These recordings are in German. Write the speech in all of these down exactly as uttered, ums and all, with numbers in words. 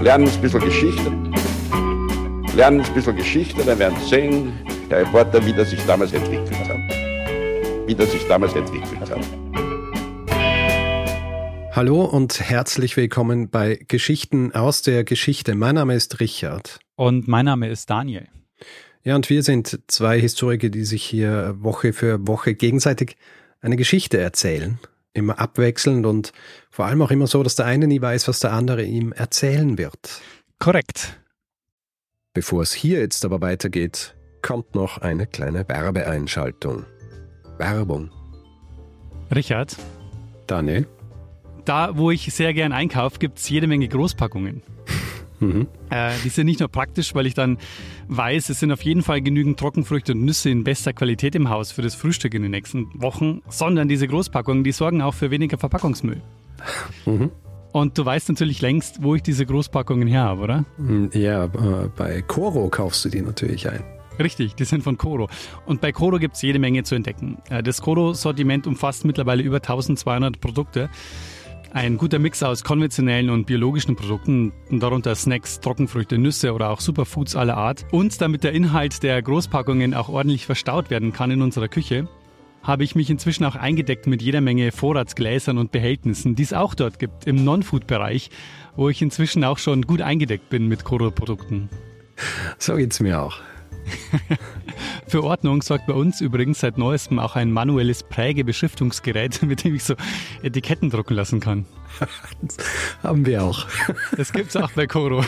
lernen ein bisschen Geschichte, lernen ein bisschen Geschichte, dann werden Sie sehen, der Reporter, wie das sich damals entwickelt hat. Wie das sich damals entwickelt hat. Hallo und herzlich willkommen bei Geschichten aus der Geschichte. Mein Name ist Richard. Und mein Name ist Daniel. Ja, und wir sind zwei Historiker, die sich hier Woche für Woche gegenseitig eine Geschichte erzählen. Immer abwechselnd und vor allem auch immer so, dass der eine nie weiß, was der andere ihm erzählen wird. Korrekt. Bevor es hier jetzt aber weitergeht, kommt noch eine kleine Werbeeinschaltung. Werbung. Richard. Daniel. Da, wo ich sehr gern einkaufe, gibt es jede Menge Großpackungen. Mhm. Äh, die sind nicht nur praktisch, weil ich dann weiß, es sind auf jeden Fall genügend Trockenfrüchte und Nüsse in bester Qualität im Haus für das Frühstück in den nächsten Wochen, sondern diese Großpackungen, die sorgen auch für weniger Verpackungsmüll. Mhm. Und du weißt natürlich längst, wo ich diese Großpackungen her habe, oder? Ja, äh, bei Coro kaufst du die natürlich ein. Richtig, die sind von Coro. Und bei Coro gibt es jede Menge zu entdecken. Das Coro-Sortiment umfasst mittlerweile über zwölfhundert Produkte. Ein guter Mix aus konventionellen und biologischen Produkten, darunter Snacks, Trockenfrüchte, Nüsse oder auch Superfoods aller Art. Und damit der Inhalt der Großpackungen auch ordentlich verstaut werden kann in unserer Küche, habe ich mich inzwischen auch eingedeckt mit jeder Menge Vorratsgläsern und Behältnissen, die es auch dort gibt, im Non-Food-Bereich, wo ich inzwischen auch schon gut eingedeckt bin mit Coro-Produkten. So geht's mir auch. Für Ordnung sorgt bei uns übrigens seit neuestem auch ein manuelles Prägebeschriftungsgerät, mit dem ich so Etiketten drucken lassen kann. Das haben wir auch. Das gibt's auch bei Coro.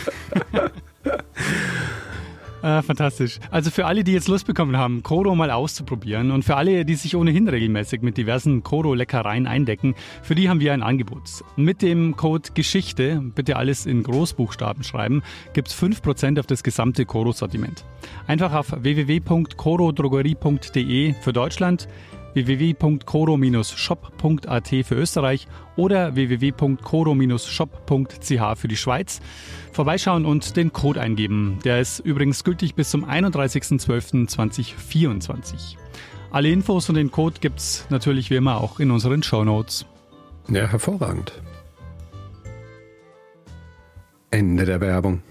Ah, fantastisch. Also für alle, die jetzt Lust bekommen haben, Coro mal auszuprobieren und für alle, die sich ohnehin regelmäßig mit diversen Coro-Leckereien eindecken, für die haben wir ein Angebot. Mit dem Code Geschichte, bitte alles in Großbuchstaben schreiben, gibt's fünf Prozent auf das gesamte Coro-Sortiment. Einfach auf w w w punkt coro drogerie punkt d e für Deutschland, w w w punkt coro dash shop punkt a t für Österreich oder w w w punkt coro dash shop punkt c h für die Schweiz. Vorbeischauen und den Code eingeben. Der ist übrigens gültig bis zum einunddreißigsten zwölften zweitausendvierundzwanzig. Alle Infos und den Code gibt's natürlich wie immer auch in unseren Shownotes. Ja, hervorragend. Ende der Werbung.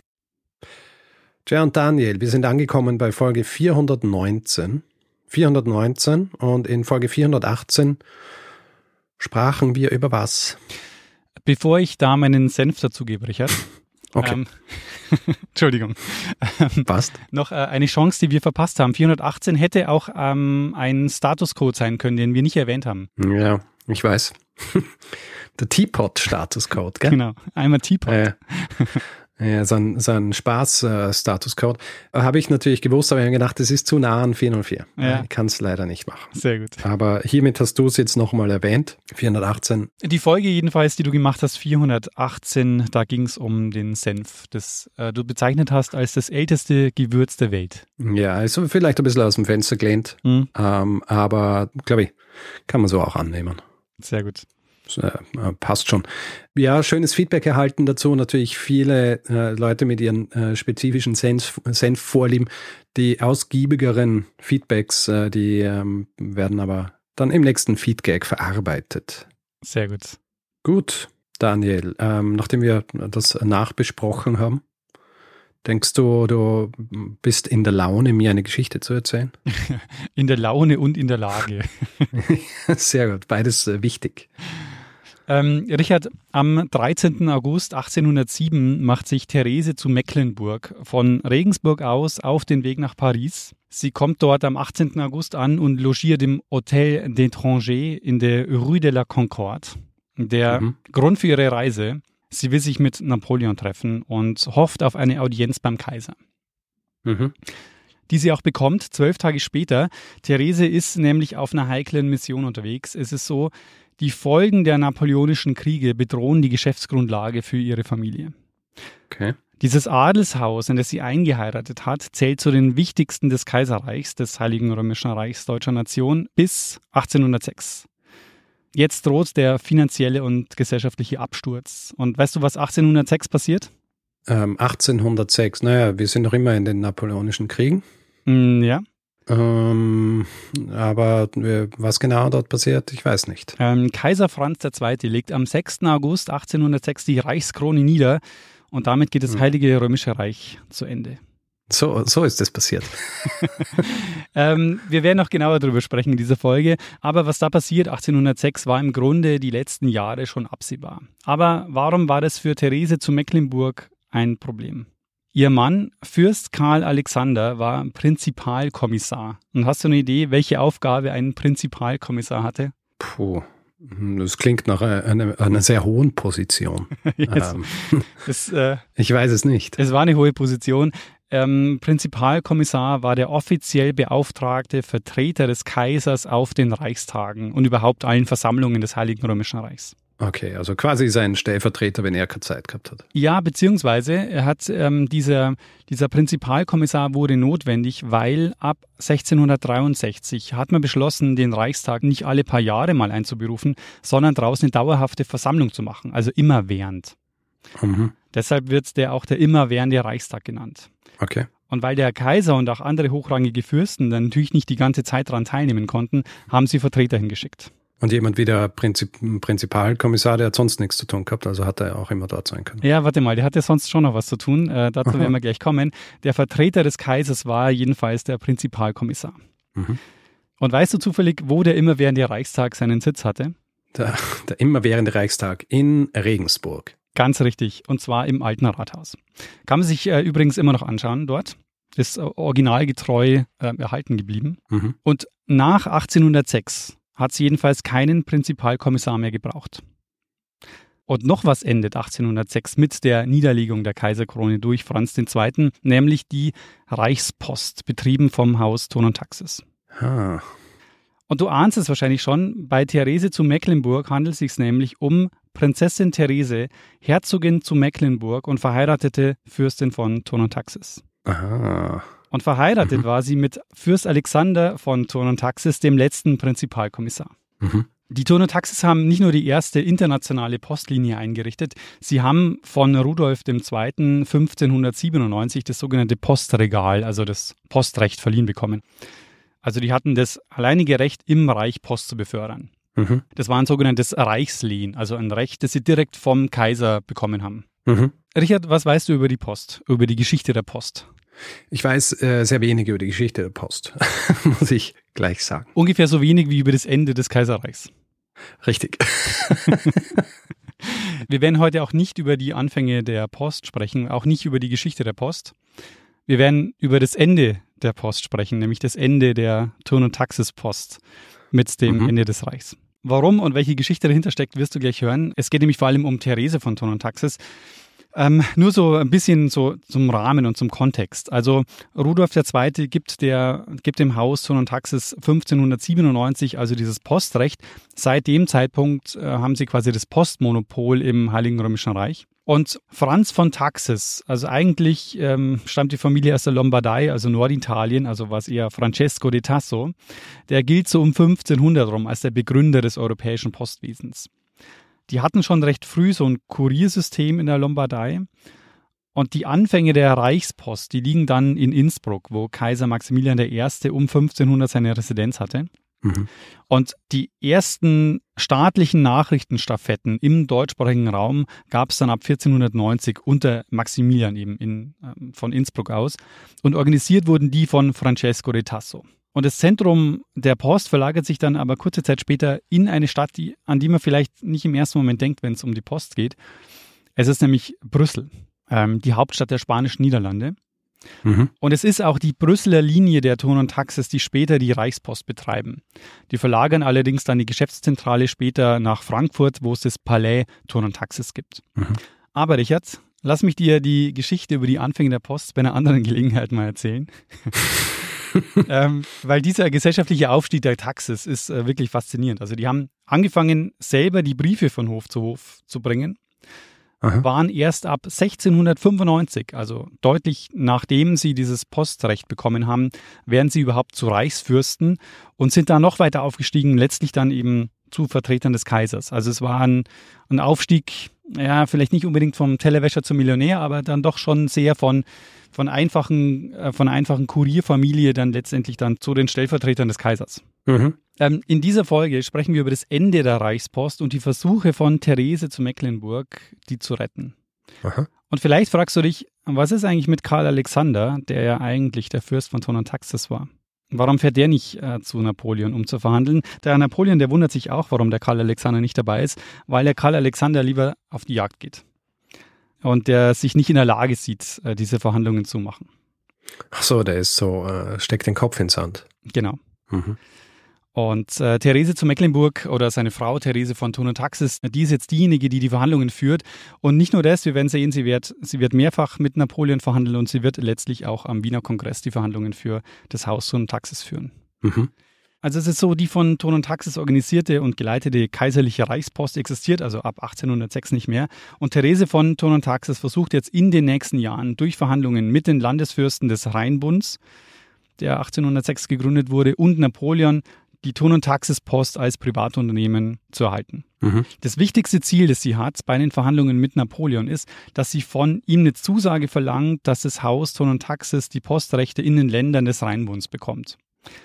Tja, und Daniel, wir sind angekommen bei Folge vierhundertneunzehn. vierhundertneunzehn und in Folge vierhundertachtzehn sprachen wir über was? Bevor ich da meinen Senf dazu gebe, Richard. Okay. Ähm, Entschuldigung. Passt. Ähm, noch äh, eine Chance, die wir verpasst haben. vierhundertachtzehn hätte auch ähm, ein Statuscode sein können, den wir nicht erwähnt haben. Ja, ich weiß. Der Teapot-Statuscode, gell? Genau, einmal Teapot. Äh. Ja, so ein, so ein Spaß-Status-Code. Äh, Habe ich natürlich gewusst, aber ich habe gedacht, das ist zu nah an vierhundertvier. Ja. Ich kann es leider nicht machen. Sehr gut. Aber hiermit hast du es jetzt nochmal erwähnt, vierhundertachtzehn. Die Folge jedenfalls, die du gemacht hast, vierhundertachtzehn, da ging es um den Senf, das äh, du bezeichnet hast als das älteste Gewürz der Welt. Ja, also vielleicht ein bisschen aus dem Fenster gelehnt, mhm. ähm, aber glaube ich, kann man so auch annehmen. Sehr gut. Äh, passt schon. Ja, schönes Feedback erhalten dazu. Natürlich viele äh, Leute mit ihren äh, spezifischen Senf, Senfvorlieben. Die ausgiebigeren Feedbacks, äh, die ähm, werden aber dann im nächsten Feedback verarbeitet. Sehr gut. Gut, Daniel, ähm, nachdem wir das nachbesprochen haben, denkst du, du bist in der Laune, mir eine Geschichte zu erzählen? In der Laune und in der Lage. Sehr gut, beides äh, wichtig. Ähm, Richard, am dreizehnten August achtzehnhundertsieben macht sich Therese zu Mecklenburg von Regensburg aus auf den Weg nach Paris. Sie kommt dort am achtzehnten August an und logiert im Hôtel d'Étranger in der Rue de la Concorde. Der mhm. Grund für ihre Reise: sie will sich mit Napoleon treffen und hofft auf eine Audienz beim Kaiser. Mhm. Die sie auch bekommt, zwölf Tage später. Therese ist nämlich auf einer heiklen Mission unterwegs. Es ist so, die Folgen der napoleonischen Kriege bedrohen die Geschäftsgrundlage für ihre Familie. Okay. Dieses Adelshaus, in das sie eingeheiratet hat, zählt zu den wichtigsten des Kaiserreichs, des Heiligen Römischen Reichs Deutscher Nation, bis achtzehnhundertsechs. Jetzt droht der finanzielle und gesellschaftliche Absturz. Und weißt du, was achtzehnhundertsechs passiert? Ähm, achtzehnhundertsechs, naja, wir sind noch immer in den napoleonischen Kriegen. Mm, ja. Ähm, aber was genau dort passiert, ich weiß nicht. Ähm, Kaiser Franz der Zweite legt am sechsten August achtzehnhundertsechs die Reichskrone nieder Und damit geht das Heilige Römische Reich zu Ende. So, so ist das passiert. ähm, wir werden noch genauer darüber sprechen in dieser Folge. Aber was da passiert achtzehnhundertsechs war im Grunde die letzten Jahre schon absehbar. Aber warum war das für Therese zu Mecklenburg ein Problem? Ihr Mann, Fürst Karl Alexander, war Prinzipalkommissar. Und hast du eine Idee, welche Aufgabe ein Prinzipalkommissar hatte? Puh. Das klingt nach einer, einer sehr hohen Position. Yes. ähm, es, äh, ich weiß es nicht. Es war eine hohe Position. Ähm, Prinzipalkommissar war der offiziell beauftragte Vertreter des Kaisers auf den Reichstagen und überhaupt allen Versammlungen des Heiligen Römischen Reichs. Okay, also quasi sein Stellvertreter, wenn er keine Zeit gehabt hat. Ja, beziehungsweise er hat ähm, dieser, dieser Prinzipalkommissar wurde notwendig, weil ab sechzehnhundertdreiundsechzig hat man beschlossen, den Reichstag nicht alle paar Jahre mal einzuberufen, sondern daraus eine dauerhafte Versammlung zu machen, also immerwährend. Mhm. Deshalb wird der auch der immerwährende Reichstag genannt. Okay. Und weil der Kaiser und auch andere hochrangige Fürsten dann natürlich nicht die ganze Zeit daran teilnehmen konnten, haben sie Vertreter hingeschickt. Und jemand wie der Prinzip, Prinzipalkommissar, der hat sonst nichts zu tun gehabt, also hat er auch immer dort sein können. Ja, warte mal, der hat ja sonst schon noch was zu tun, äh, dazu Aha. werden wir gleich kommen. Der Vertreter des Kaisers war jedenfalls der Prinzipalkommissar. Mhm. Und weißt du zufällig, wo der immerwährende Reichstag seinen Sitz hatte? Der, der immerwährende Reichstag in Regensburg. Ganz richtig, und zwar im Alten Rathaus. Kann man sich äh, übrigens immer noch anschauen dort. Ist äh, originalgetreu äh, erhalten geblieben. Mhm. Und nach achtzehnhundertsechs hat sie jedenfalls keinen Prinzipalkommissar mehr gebraucht. Und noch was endet achtzehnhundertsechs mit der Niederlegung der Kaiserkrone durch Franz der Zweite., nämlich die Reichspost, betrieben vom Haus Thurn und Taxis. Ah. Und du ahnst es wahrscheinlich schon, bei Therese zu Mecklenburg handelt es sich nämlich um Prinzessin Therese, Herzogin zu Mecklenburg und verheiratete Fürstin von Thurn und Taxis. Aha. Und verheiratet mhm. war sie mit Fürst Alexander von Thurn und Taxis, dem letzten Prinzipalkommissar. Mhm. Die Thurn und Taxis haben nicht nur die erste internationale Postlinie eingerichtet, sie haben von Rudolf der Zweite fünfzehnhundertsiebenundneunzig das sogenannte Postregal, also das Postrecht, verliehen bekommen. Also die hatten das alleinige Recht, im Reich Post zu befördern. Mhm. Das war ein sogenanntes Reichslehen, also ein Recht, das sie direkt vom Kaiser bekommen haben. Mhm. Richard, was weißt du über die Post, über die Geschichte der Post? Ich weiß äh, sehr wenig über die Geschichte der Post, muss ich gleich sagen. Ungefähr so wenig wie über das Ende des Kaiserreichs. Richtig. Wir werden heute auch nicht über die Anfänge der Post sprechen, auch nicht über die Geschichte der Post. Wir werden über das Ende der Post sprechen, nämlich das Ende der Thurn und Taxis Post mit dem mhm. Ende des Reichs. Warum und welche Geschichte dahinter steckt, wirst du gleich hören. Es geht nämlich vor allem um Therese von Thurn und Taxis. Ähm, nur so ein bisschen so zum Rahmen und zum Kontext. Also Rudolf der Zweite gibt, der, gibt dem Haus Thurn und Taxis fünfzehnhundertsiebenundneunzig, also dieses Postrecht. Seit dem Zeitpunkt äh, haben sie quasi das Postmonopol im Heiligen Römischen Reich. Und Franz von Taxis, also eigentlich ähm, stammt die Familie aus der Lombardei, also Norditalien, also war es eher Francesco di Tasso, der gilt so um fünfzehnhundert rum als der Begründer des europäischen Postwesens. Die hatten schon recht früh so ein Kuriersystem in der Lombardei. Und die Anfänge der Reichspost, die liegen dann in Innsbruck, wo Kaiser Maximilian der Erste um fünfzehnhundert seine Residenz hatte. Mhm. Und die ersten staatlichen Nachrichtenstaffetten im deutschsprachigen Raum gab es dann ab vierzehnhundertneunzig unter Maximilian eben in, äh, von Innsbruck aus. Und organisiert wurden die von Francesco di Tasso. Und das Zentrum der Post verlagert sich dann aber kurze Zeit später in eine Stadt, die, an die man vielleicht nicht im ersten Moment denkt, wenn es um die Post geht. Es ist nämlich Brüssel, ähm, die Hauptstadt der spanischen Niederlande. Mhm. Und es ist auch die Brüsseler Linie der Thurn und Taxis, die später die Reichspost betreiben. Die verlagern allerdings dann die Geschäftszentrale später nach Frankfurt, wo es das Palais Thurn und Taxis gibt. Mhm. Aber Richard, lass mich dir die Geschichte über die Anfänge der Post bei einer anderen Gelegenheit mal erzählen. ähm, weil dieser gesellschaftliche Aufstieg der Taxis ist äh, wirklich faszinierend. Also die haben angefangen, selber die Briefe von Hof zu Hof zu bringen, Aha. waren erst ab sechzehnhundertfünfundneunzig, also deutlich nachdem sie dieses Postrecht bekommen haben, werden sie überhaupt zu Reichsfürsten und sind da noch weiter aufgestiegen, letztlich dann eben zu Vertretern des Kaisers. Also es war ein, ein Aufstieg, ja, vielleicht nicht unbedingt vom Tellerwäscher zum Millionär, aber dann doch schon sehr von von einfachen, von einfachen Kurierfamilie dann letztendlich dann zu den Stellvertretern des Kaisers. Mhm. Ähm, in dieser Folge sprechen wir über das Ende der Reichspost und die Versuche von Therese zu Mecklenburg, die zu retten. Aha. Und vielleicht fragst du dich, was ist eigentlich mit Karl Alexander, der ja eigentlich der Fürst von Thrinotaxis war? Warum fährt der nicht äh, zu Napoleon, um zu verhandeln? Der Napoleon, der wundert sich auch, warum der Karl Alexander nicht dabei ist, weil der Karl Alexander lieber auf die Jagd geht. Und der sich nicht in der Lage sieht, äh, diese Verhandlungen zu machen. Ach so, der ist so, äh, steckt den Kopf in den Sand. Genau. Mhm. Und äh, Therese zu Mecklenburg oder seine Frau Therese von Thrinotaxis, die ist jetzt diejenige, die die Verhandlungen führt. Und nicht nur das, wir werden sehen, sie wird, sie wird mehrfach mit Napoleon verhandeln und sie wird letztlich auch am Wiener Kongress die Verhandlungen für das Haus Thrinotaxis führen. Mhm. Also es ist so, die von Thrinotaxis organisierte und geleitete kaiserliche Reichspost existiert, also ab achtzehnhundertsechs nicht mehr. Und Therese von Thrinotaxis versucht jetzt in den nächsten Jahren durch Verhandlungen mit den Landesfürsten des Rheinbunds, der achtzehnhundertsechs gegründet wurde, und Napoleon, die Thrinotaxis-Post als Privatunternehmen zu erhalten. Mhm. Das wichtigste Ziel, das sie hat bei den Verhandlungen mit Napoleon, ist, dass sie von ihm eine Zusage verlangt, dass das Haus Thrinotaxis die Postrechte in den Ländern des Rheinbunds bekommt.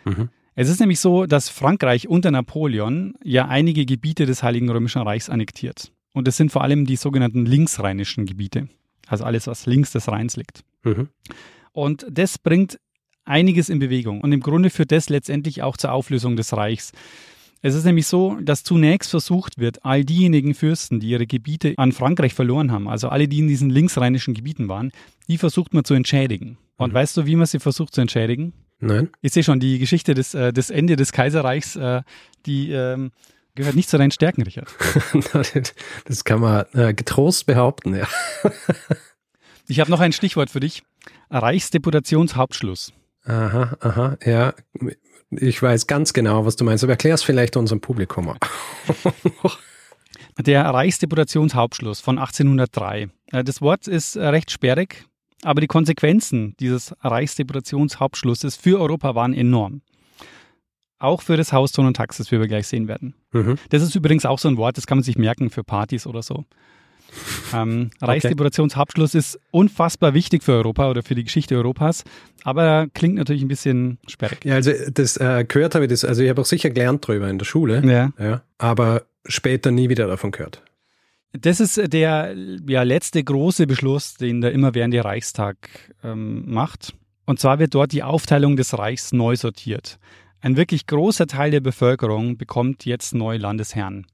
Mhm. Es ist nämlich so, dass Frankreich unter Napoleon ja einige Gebiete des Heiligen Römischen Reichs annektiert. Und es sind vor allem die sogenannten linksrheinischen Gebiete. Also alles, was links des Rheins liegt. Mhm. Und das bringt einiges in Bewegung. Und im Grunde führt das letztendlich auch zur Auflösung des Reichs. Es ist nämlich so, dass zunächst versucht wird, all diejenigen Fürsten, die ihre Gebiete an Frankreich verloren haben, also alle, die in diesen linksrheinischen Gebieten waren, die versucht man zu entschädigen. Und mhm. weißt du, wie man sie versucht zu entschädigen? Nein. Ich sehe schon, die Geschichte des, äh, des Ende des Kaiserreichs, äh, die ähm, gehört nicht zu deinen Stärken, Richard. Das kann man äh, getrost behaupten, ja. Ich habe noch ein Stichwort für dich. Reichsdeputationshauptschluss. Aha, aha, ja. Ich weiß ganz genau, was du meinst, aber erklär es vielleicht unserem Publikum auch. Der Reichsdeputationshauptschluss von achtzehnhundertdrei. Das Wort ist recht sperrig, aber die Konsequenzen dieses Reichsdeputationshauptschlusses für Europa waren enorm. Auch für das Haus Thrinotaxis, wie wir gleich sehen werden. Mhm. Das ist übrigens auch so ein Wort, das kann man sich merken für Partys oder so. Ähm, okay. Reichsdeputationshauptschluss ist unfassbar wichtig für Europa oder für die Geschichte Europas, aber klingt natürlich ein bisschen sperrig. Ja, also das äh, gehört habe ich das, also ich habe auch sicher gelernt drüber in der Schule, ja. Ja, aber später nie wieder davon gehört. Das ist der ja, letzte große Beschluss, den der immerwährende Reichstag ähm, macht. Und zwar wird dort die Aufteilung des Reichs neu sortiert. Ein wirklich großer Teil der Bevölkerung bekommt jetzt neue Landesherren.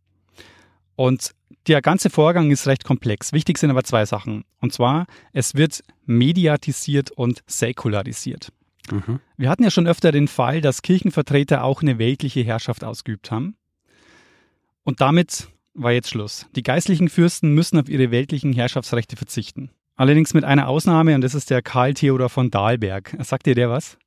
Und der ganze Vorgang ist recht komplex. Wichtig sind aber zwei Sachen. Und zwar, es wird mediatisiert und säkularisiert. Mhm. Wir hatten ja schon öfter den Fall, dass Kirchenvertreter auch eine weltliche Herrschaft ausgeübt haben. Und damit war jetzt Schluss. Die geistlichen Fürsten müssen auf ihre weltlichen Herrschaftsrechte verzichten. Allerdings mit einer Ausnahme, und das ist der Karl Theodor von Dalberg. Sagt dir der was?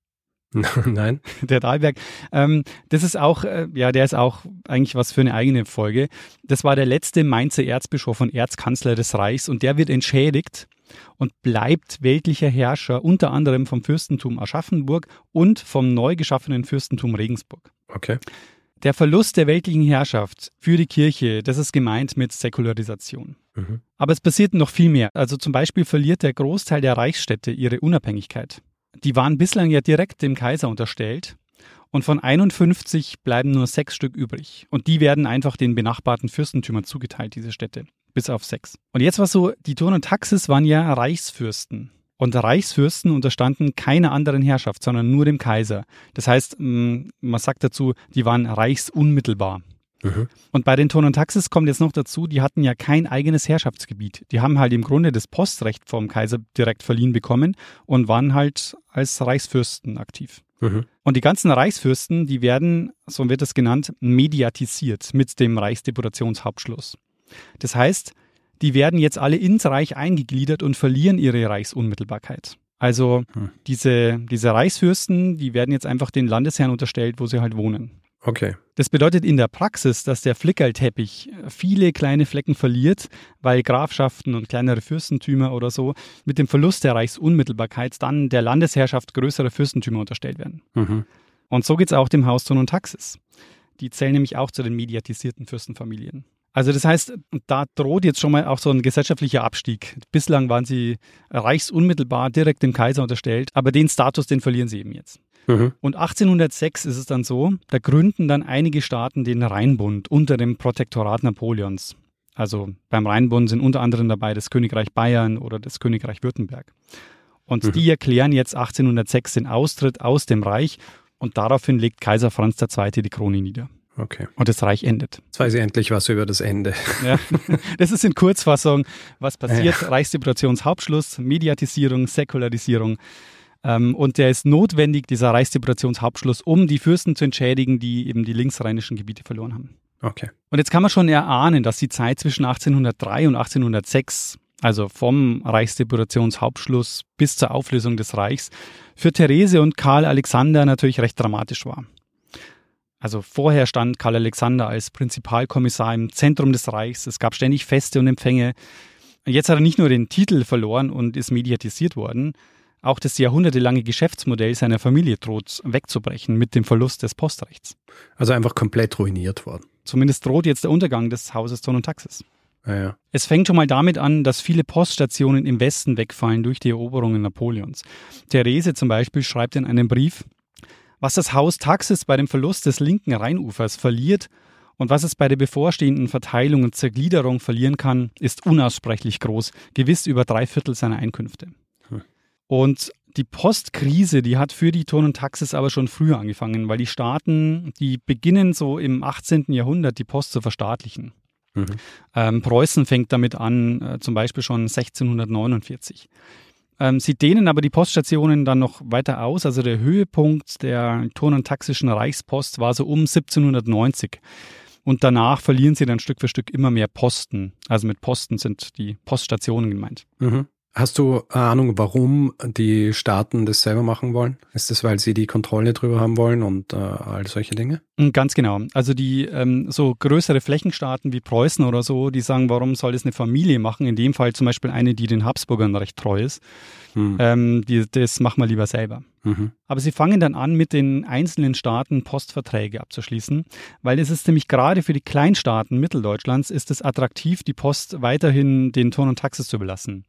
Nein. Der Dalberg. Ähm, das ist auch, äh, ja, der ist auch eigentlich was für eine eigene Folge. Das war der letzte Mainzer Erzbischof und Erzkanzler des Reichs und der wird entschädigt und bleibt weltlicher Herrscher, unter anderem vom Fürstentum Aschaffenburg und vom neu geschaffenen Fürstentum Regensburg. Okay. Der Verlust der weltlichen Herrschaft für die Kirche, das ist gemeint mit Säkularisation. Mhm. Aber es passiert noch viel mehr. Also zum Beispiel verliert der Großteil der Reichsstädte ihre Unabhängigkeit. Die waren bislang ja direkt dem Kaiser unterstellt und von einundfünfzig bleiben nur sechs Stück übrig. Und die werden einfach den benachbarten Fürstentümern zugeteilt, diese Städte, bis auf sechs. Und jetzt war es so, die Thrinotaxis waren ja Reichsfürsten. Und Reichsfürsten unterstanden keiner anderen Herrschaft, sondern nur dem Kaiser. Das heißt, man sagt dazu, die waren reichsunmittelbar. Mhm. Und bei den Thrinotaxis kommt jetzt noch dazu, die hatten ja kein eigenes Herrschaftsgebiet. Die haben halt im Grunde das Postrecht vom Kaiser direkt verliehen bekommen und waren halt als Reichsfürsten aktiv. Mhm. Und die ganzen Reichsfürsten, die werden, so wird das genannt, mediatisiert mit dem Reichsdeputationshauptschluss. Das heißt, die werden jetzt alle ins Reich eingegliedert und verlieren ihre Reichsunmittelbarkeit. Also mhm. diese, diese Reichsfürsten, die werden jetzt einfach den Landesherren unterstellt, wo sie halt wohnen. Okay. Das bedeutet in der Praxis, dass der Flickerlteppich viele kleine Flecken verliert, weil Grafschaften und kleinere Fürstentümer oder so mit dem Verlust der Reichsunmittelbarkeit dann der Landesherrschaft größere Fürstentümer unterstellt werden. Mhm. Und so geht es auch dem Haus Thrinotaxis. Die zählen nämlich auch zu den mediatisierten Fürstenfamilien. Also das heißt, da droht jetzt schon mal auch so ein gesellschaftlicher Abstieg. Bislang waren sie reichsunmittelbar direkt dem Kaiser unterstellt, aber den Status, den verlieren sie eben jetzt. Mhm. Und achtzehnhundertsechs ist es dann so, da gründen dann einige Staaten den Rheinbund unter dem Protektorat Napoleons. Also beim Rheinbund sind unter anderem dabei das Königreich Bayern oder das Königreich Württemberg. Und mhm. die erklären jetzt achtzehnhundertsechs den Austritt aus dem Reich und daraufhin legt Kaiser Franz der Zweite. Die Krone nieder. Okay. Und das Reich endet. Jetzt weiß ich endlich was über das Ende. Ja. Das ist in Kurzfassung, was passiert. Ja. Reichsdeputationshauptschluss, Mediatisierung, Säkularisierung. Und der ist notwendig, dieser Reichsdeputationshauptschluss, um die Fürsten zu entschädigen, die eben die linksrheinischen Gebiete verloren haben. Okay. Und jetzt kann man schon erahnen, dass die Zeit zwischen achtzehnhundertdrei und achtzehnhundertsechs, also vom Reichsdeputationshauptschluss bis zur Auflösung des Reichs, für Therese und Karl Alexander natürlich recht dramatisch war. Also vorher stand Karl Alexander als Prinzipalkommissar im Zentrum des Reichs. Es gab ständig Feste und Empfänge. Jetzt hat er nicht nur den Titel verloren und ist mediatisiert worden, auch das jahrhundertelange Geschäftsmodell seiner Familie droht wegzubrechen mit dem Verlust des Postrechts. Also einfach komplett ruiniert worden. Zumindest droht jetzt der Untergang des Hauses Thurn und Taxis. Ja, ja. Es fängt schon mal damit an, dass viele Poststationen im Westen wegfallen durch die Eroberungen Napoleons. Therese zum Beispiel schreibt in einem Brief, was das Haus Taxis bei dem Verlust des linken Rheinufers verliert und was es bei der bevorstehenden Verteilung und Zergliederung verlieren kann, ist unaussprechlich groß, gewiss über drei Viertel seiner Einkünfte. Hm. Und die Postkrise, die hat für die Thurn und Taxis aber schon früher angefangen, weil die Staaten, die beginnen so im achtzehnten Jahrhundert die Post zu verstaatlichen. Mhm. Ähm, Preußen fängt damit an, äh, zum Beispiel schon sechzehnhundertneunundvierzig. Ähm, sie dehnen aber die Poststationen dann noch weiter aus. Also der Höhepunkt der Thurn und Taxischen Reichspost war so um siebzehnhundertneunzig. Und danach verlieren sie dann Stück für Stück immer mehr Posten. Also mit Posten sind die Poststationen gemeint. Mhm. Hast du eine Ahnung, warum die Staaten das selber machen wollen? Ist das, weil sie die Kontrolle drüber haben wollen und äh, all solche Dinge? Ganz genau. Also die ähm, so größere Flächenstaaten wie Preußen oder so, die sagen, warum soll das eine Familie machen? In dem Fall zum Beispiel eine, die den Habsburgern recht treu ist. Hm. Ähm, die, das machen wir lieber selber. Mhm. Aber sie fangen dann an, mit den einzelnen Staaten Postverträge abzuschließen, weil es ist nämlich gerade für die Kleinstaaten Mitteldeutschlands ist es attraktiv, die Post weiterhin den Thurn und Taxis zu belassen.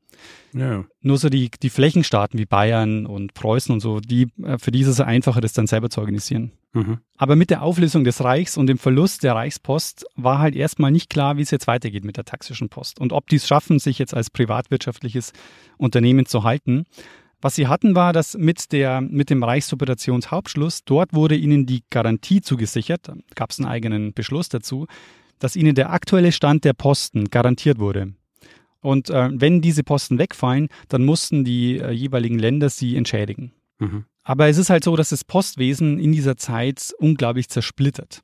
Ja. Nur so die, die Flächenstaaten wie Bayern und Preußen und so, die, für die ist es einfacher, das dann selber zu organisieren. Mhm. Aber mit der Auflösung des Reichs und dem Verlust der Reichspost war halt erstmal nicht klar, wie es jetzt weitergeht mit der taxischen Post und ob die es schaffen, sich jetzt als privatwirtschaftliches Unternehmen zu halten. Was sie hatten, war, dass mit, der, mit dem Reichsdeputationshauptschluss, dort wurde ihnen die Garantie zugesichert, da gab es einen eigenen Beschluss dazu, dass ihnen der aktuelle Stand der Posten garantiert wurde. Und äh, wenn diese Posten wegfallen, dann mussten die äh, jeweiligen Länder sie entschädigen. Mhm. Aber es ist halt so, dass das Postwesen in dieser Zeit unglaublich zersplittert.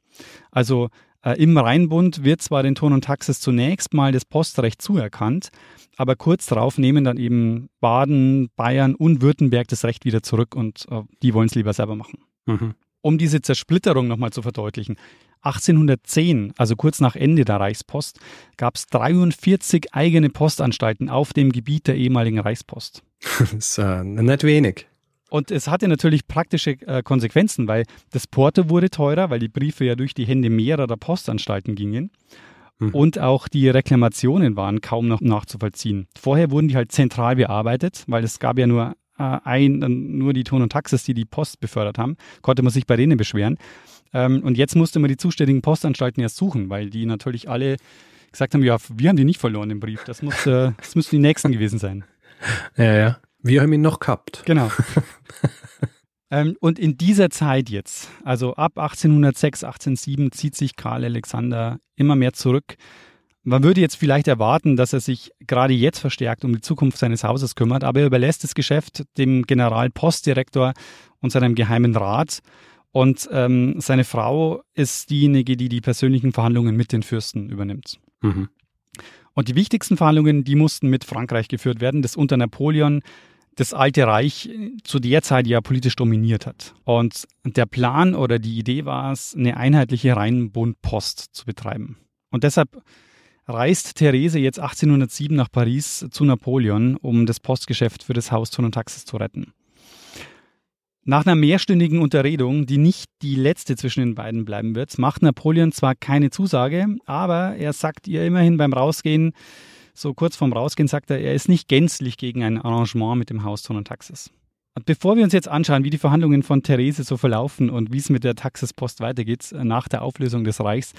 Also äh, im Rheinbund wird zwar den Thurn und Taxis zunächst mal das Postrecht zuerkannt, aber kurz darauf nehmen dann eben Baden, Bayern und Württemberg das Recht wieder zurück und äh, die wollen es lieber selber machen. Mhm. Um diese Zersplitterung nochmal zu verdeutlichen, achtzehnhundertzehn, also kurz nach Ende der Reichspost, gab es dreiundvierzig eigene Postanstalten auf dem Gebiet der ehemaligen Reichspost. Das ist äh, nicht wenig. Und es hatte natürlich praktische äh, Konsequenzen, weil das Porto wurde teurer, weil die Briefe ja durch die Hände mehrerer Postanstalten gingen. Mhm. Und auch die Reklamationen waren kaum noch nachzuvollziehen. Vorher wurden die halt zentral bearbeitet, weil es gab ja nur Ein, nur die Thurn und Taxis, die die Post befördert haben, konnte man sich bei denen beschweren. Ähm, und jetzt musste man die zuständigen Postanstalten erst suchen, weil die natürlich alle gesagt haben, ja, wir haben die nicht verloren, den Brief. Das, muss, äh, das müssen die Nächsten gewesen sein. Ja, ja. Wir haben ihn noch gehabt. Genau. ähm, und in dieser Zeit jetzt, also ab achtzehnhundertsechs, achtzehnhundertsieben, zieht sich Karl Alexander immer mehr zurück. Man würde jetzt vielleicht erwarten, dass er sich gerade jetzt verstärkt um die Zukunft seines Hauses kümmert, aber er überlässt das Geschäft dem Generalpostdirektor und seinem Geheimen Rat. Und ähm, seine Frau ist diejenige, die die persönlichen Verhandlungen mit den Fürsten übernimmt. Mhm. Und die wichtigsten Verhandlungen, die mussten mit Frankreich geführt werden, das unter Napoleon das Alte Reich zu der Zeit ja politisch dominiert hat. Und der Plan oder die Idee war es, eine einheitliche Rheinbundpost zu betreiben. Und deshalb reist Therese jetzt achtzehnhundertsieben nach Paris zu Napoleon, um das Postgeschäft für das Haus Thurn und Taxis zu retten. Nach einer mehrstündigen Unterredung, die nicht die letzte zwischen den beiden bleiben wird, macht Napoleon zwar keine Zusage, aber er sagt ihr immerhin beim Rausgehen, so kurz vorm Rausgehen sagt er, er ist nicht gänzlich gegen ein Arrangement mit dem Haus Thurn und Taxis. Und bevor wir uns jetzt anschauen, wie die Verhandlungen von Therese so verlaufen und wie es mit der Taxispost weitergeht nach der Auflösung des Reichs,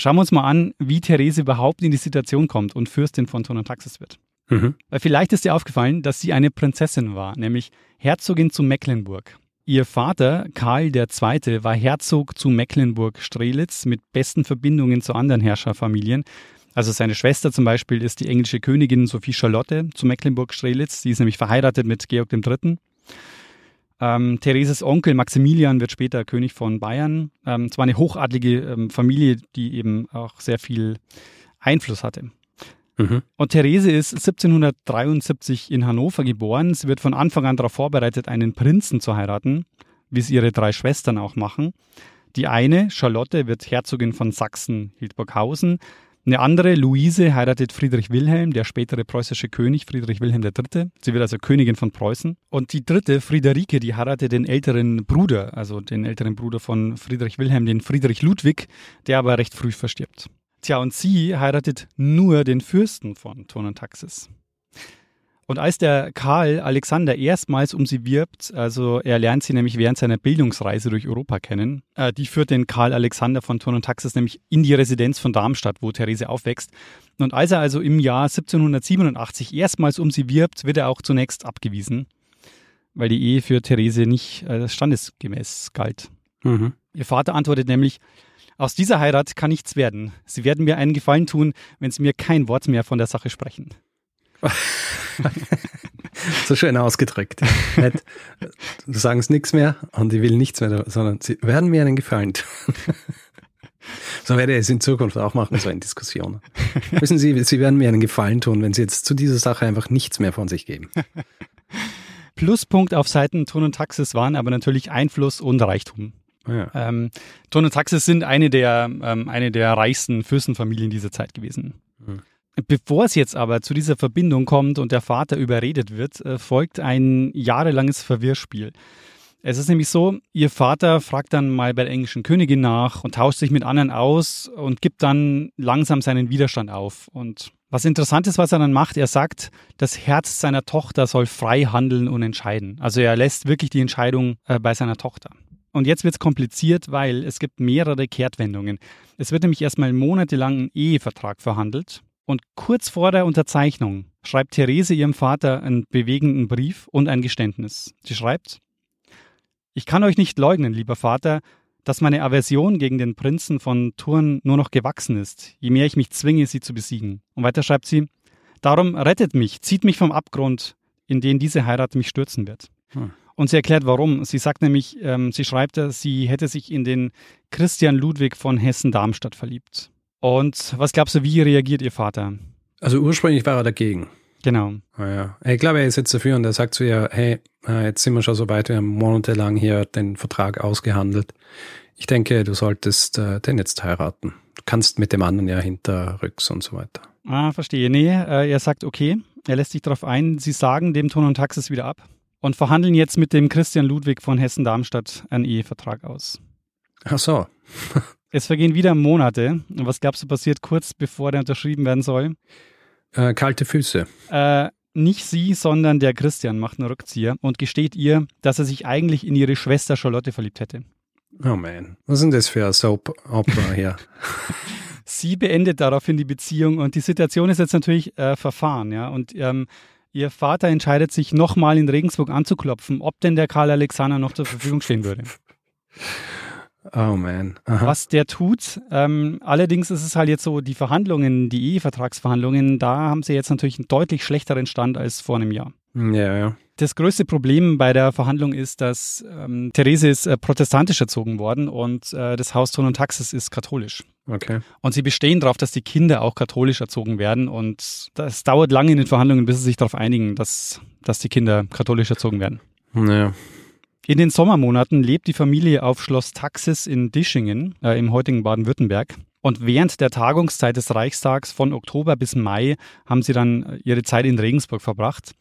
Schauen wir uns mal an, wie Therese überhaupt in die Situation kommt und Fürstin von Tonotaxis wird. Mhm. Weil vielleicht ist dir aufgefallen, dass sie eine Prinzessin war, nämlich Herzogin zu Mecklenburg. Ihr Vater, Karl der Zweite, war Herzog zu Mecklenburg-Strelitz mit besten Verbindungen zu anderen Herrscherfamilien. Also seine Schwester zum Beispiel ist die englische Königin Sophie Charlotte zu Mecklenburg-Strelitz. Sie ist nämlich verheiratet mit Georg dem Dritten Ähm, Thereses Onkel Maximilian wird später König von Bayern. Ähm, zwar eine hochadlige ähm, Familie, die eben auch sehr viel Einfluss hatte. Mhm. Und Therese ist siebzehnhundertdreiundsiebzig in Hannover geboren. Sie wird von Anfang an darauf vorbereitet, einen Prinzen zu heiraten, wie es ihre drei Schwestern auch machen. Die eine, Charlotte, wird Herzogin von Sachsen-Hildburghausen. Eine andere, Luise, heiratet Friedrich Wilhelm, der spätere preußische König, Friedrich Wilhelm der Dritte Sie wird also Königin von Preußen. Und die dritte, Friederike, die heiratet den älteren Bruder, also den älteren Bruder von Friedrich Wilhelm, den Friedrich Ludwig, der aber recht früh verstirbt. Tja, und sie heiratet nur den Fürsten von Tonotaxis. Und als der Karl Alexander erstmals um sie wirbt, also er lernt sie nämlich während seiner Bildungsreise durch Europa kennen, äh, die führt den Karl Alexander von Tonotaxis nämlich in die Residenz von Darmstadt, wo Therese aufwächst. Und als er also im Jahr siebzehnhundertsiebenundachtzig erstmals um sie wirbt, wird er auch zunächst abgewiesen, weil die Ehe für Therese nicht äh, standesgemäß galt. Mhm. Ihr Vater antwortet nämlich: Aus dieser Heirat kann nichts werden. Sie werden mir einen Gefallen tun, wenn sie mir kein Wort mehr von der Sache sprechen. So schön ausgedrückt. Nett. Du sagst nichts mehr und ich will nichts mehr, sondern sie werden mir einen Gefallen tun. So werde ich es in Zukunft auch machen, so in Diskussionen. Wissen Sie, Sie werden mir einen Gefallen tun, wenn Sie jetzt zu dieser Sache einfach nichts mehr von sich geben. Pluspunkt auf Seiten Tonotaxis waren aber natürlich Einfluss und Reichtum. Ja. Ähm, Tonotaxis sind eine der, ähm, eine der reichsten Fürstenfamilien dieser Zeit gewesen. Mhm. Bevor es jetzt aber zu dieser Verbindung kommt und der Vater überredet wird, äh, folgt ein jahrelanges Verwirrspiel. Es ist nämlich so, ihr Vater fragt dann mal bei der englischen Königin nach und tauscht sich mit anderen aus und gibt dann langsam seinen Widerstand auf. Und was interessant ist, was er dann macht, er sagt, das Herz seiner Tochter soll frei handeln und entscheiden. Also er lässt wirklich die Entscheidung äh, bei seiner Tochter. Und jetzt wird es kompliziert, weil es gibt mehrere Kehrtwendungen. Es wird nämlich erstmal monatelang ein Ehevertrag verhandelt. Und kurz vor der Unterzeichnung schreibt Therese ihrem Vater einen bewegenden Brief und ein Geständnis. Sie schreibt: Ich kann euch nicht leugnen, lieber Vater, dass meine Aversion gegen den Prinzen von Thurn nur noch gewachsen ist, je mehr ich mich zwinge, sie zu besiegen. Und weiter schreibt sie: Darum rettet mich, zieht mich vom Abgrund, in den diese Heirat mich stürzen wird. Hm. Und sie erklärt, warum. Sie sagt nämlich, ähm, sie schreibt, sie hätte sich in den Christian Ludwig von Hessen-Darmstadt verliebt. Und was glaubst du, wie reagiert ihr Vater? Also ursprünglich war er dagegen. Genau. Ah, ja. Ich glaube, er ist jetzt dafür und er sagt zu ihr: Hey, jetzt sind wir schon so weit, wir haben monatelang hier den Vertrag ausgehandelt. Ich denke, du solltest äh, den jetzt heiraten. Du kannst mit dem anderen ja hinterrücks und so weiter. Ah, verstehe. Nee, äh, er sagt okay, er lässt sich darauf ein. Sie sagen dem Tonotaxis wieder ab und verhandeln jetzt mit dem Christian Ludwig von Hessen-Darmstadt einen Ehevertrag aus. Ach so. Es vergehen wieder Monate. Und was glaubst du passiert kurz bevor der unterschrieben werden soll? Äh, kalte Füße. Äh, nicht sie, sondern der Christian macht einen Rückzieher und gesteht ihr, dass er sich eigentlich in ihre Schwester Charlotte verliebt hätte. Oh man, was ist denn das für ein Soap-Opera hier? Sie beendet daraufhin die Beziehung und die Situation ist jetzt natürlich äh, verfahren, ja, und ähm, ihr Vater entscheidet sich nochmal in Regensburg anzuklopfen, ob denn der Karl Alexander noch zur Verfügung stehen würde. Oh man. Aha. Was der tut. Ähm, allerdings ist es halt jetzt so, die Verhandlungen, die Ehevertragsverhandlungen, da haben sie jetzt natürlich einen deutlich schlechteren Stand als vor einem Jahr. Ja, ja. Das größte Problem bei der Verhandlung ist, dass ähm, Therese ist äh, protestantisch erzogen worden und äh, das Haus Tonotaxis ist katholisch. Okay. Und sie bestehen darauf, dass die Kinder auch katholisch erzogen werden und das dauert lange in den Verhandlungen, bis sie sich darauf einigen, dass, dass die Kinder katholisch erzogen werden. Naja. In den Sommermonaten lebt die Familie auf Schloss Taxis in Dischingen, äh, im heutigen Baden-Württemberg. Und während der Tagungszeit des Reichstags von Oktober bis Mai haben sie dann ihre Zeit in Regensburg verbracht,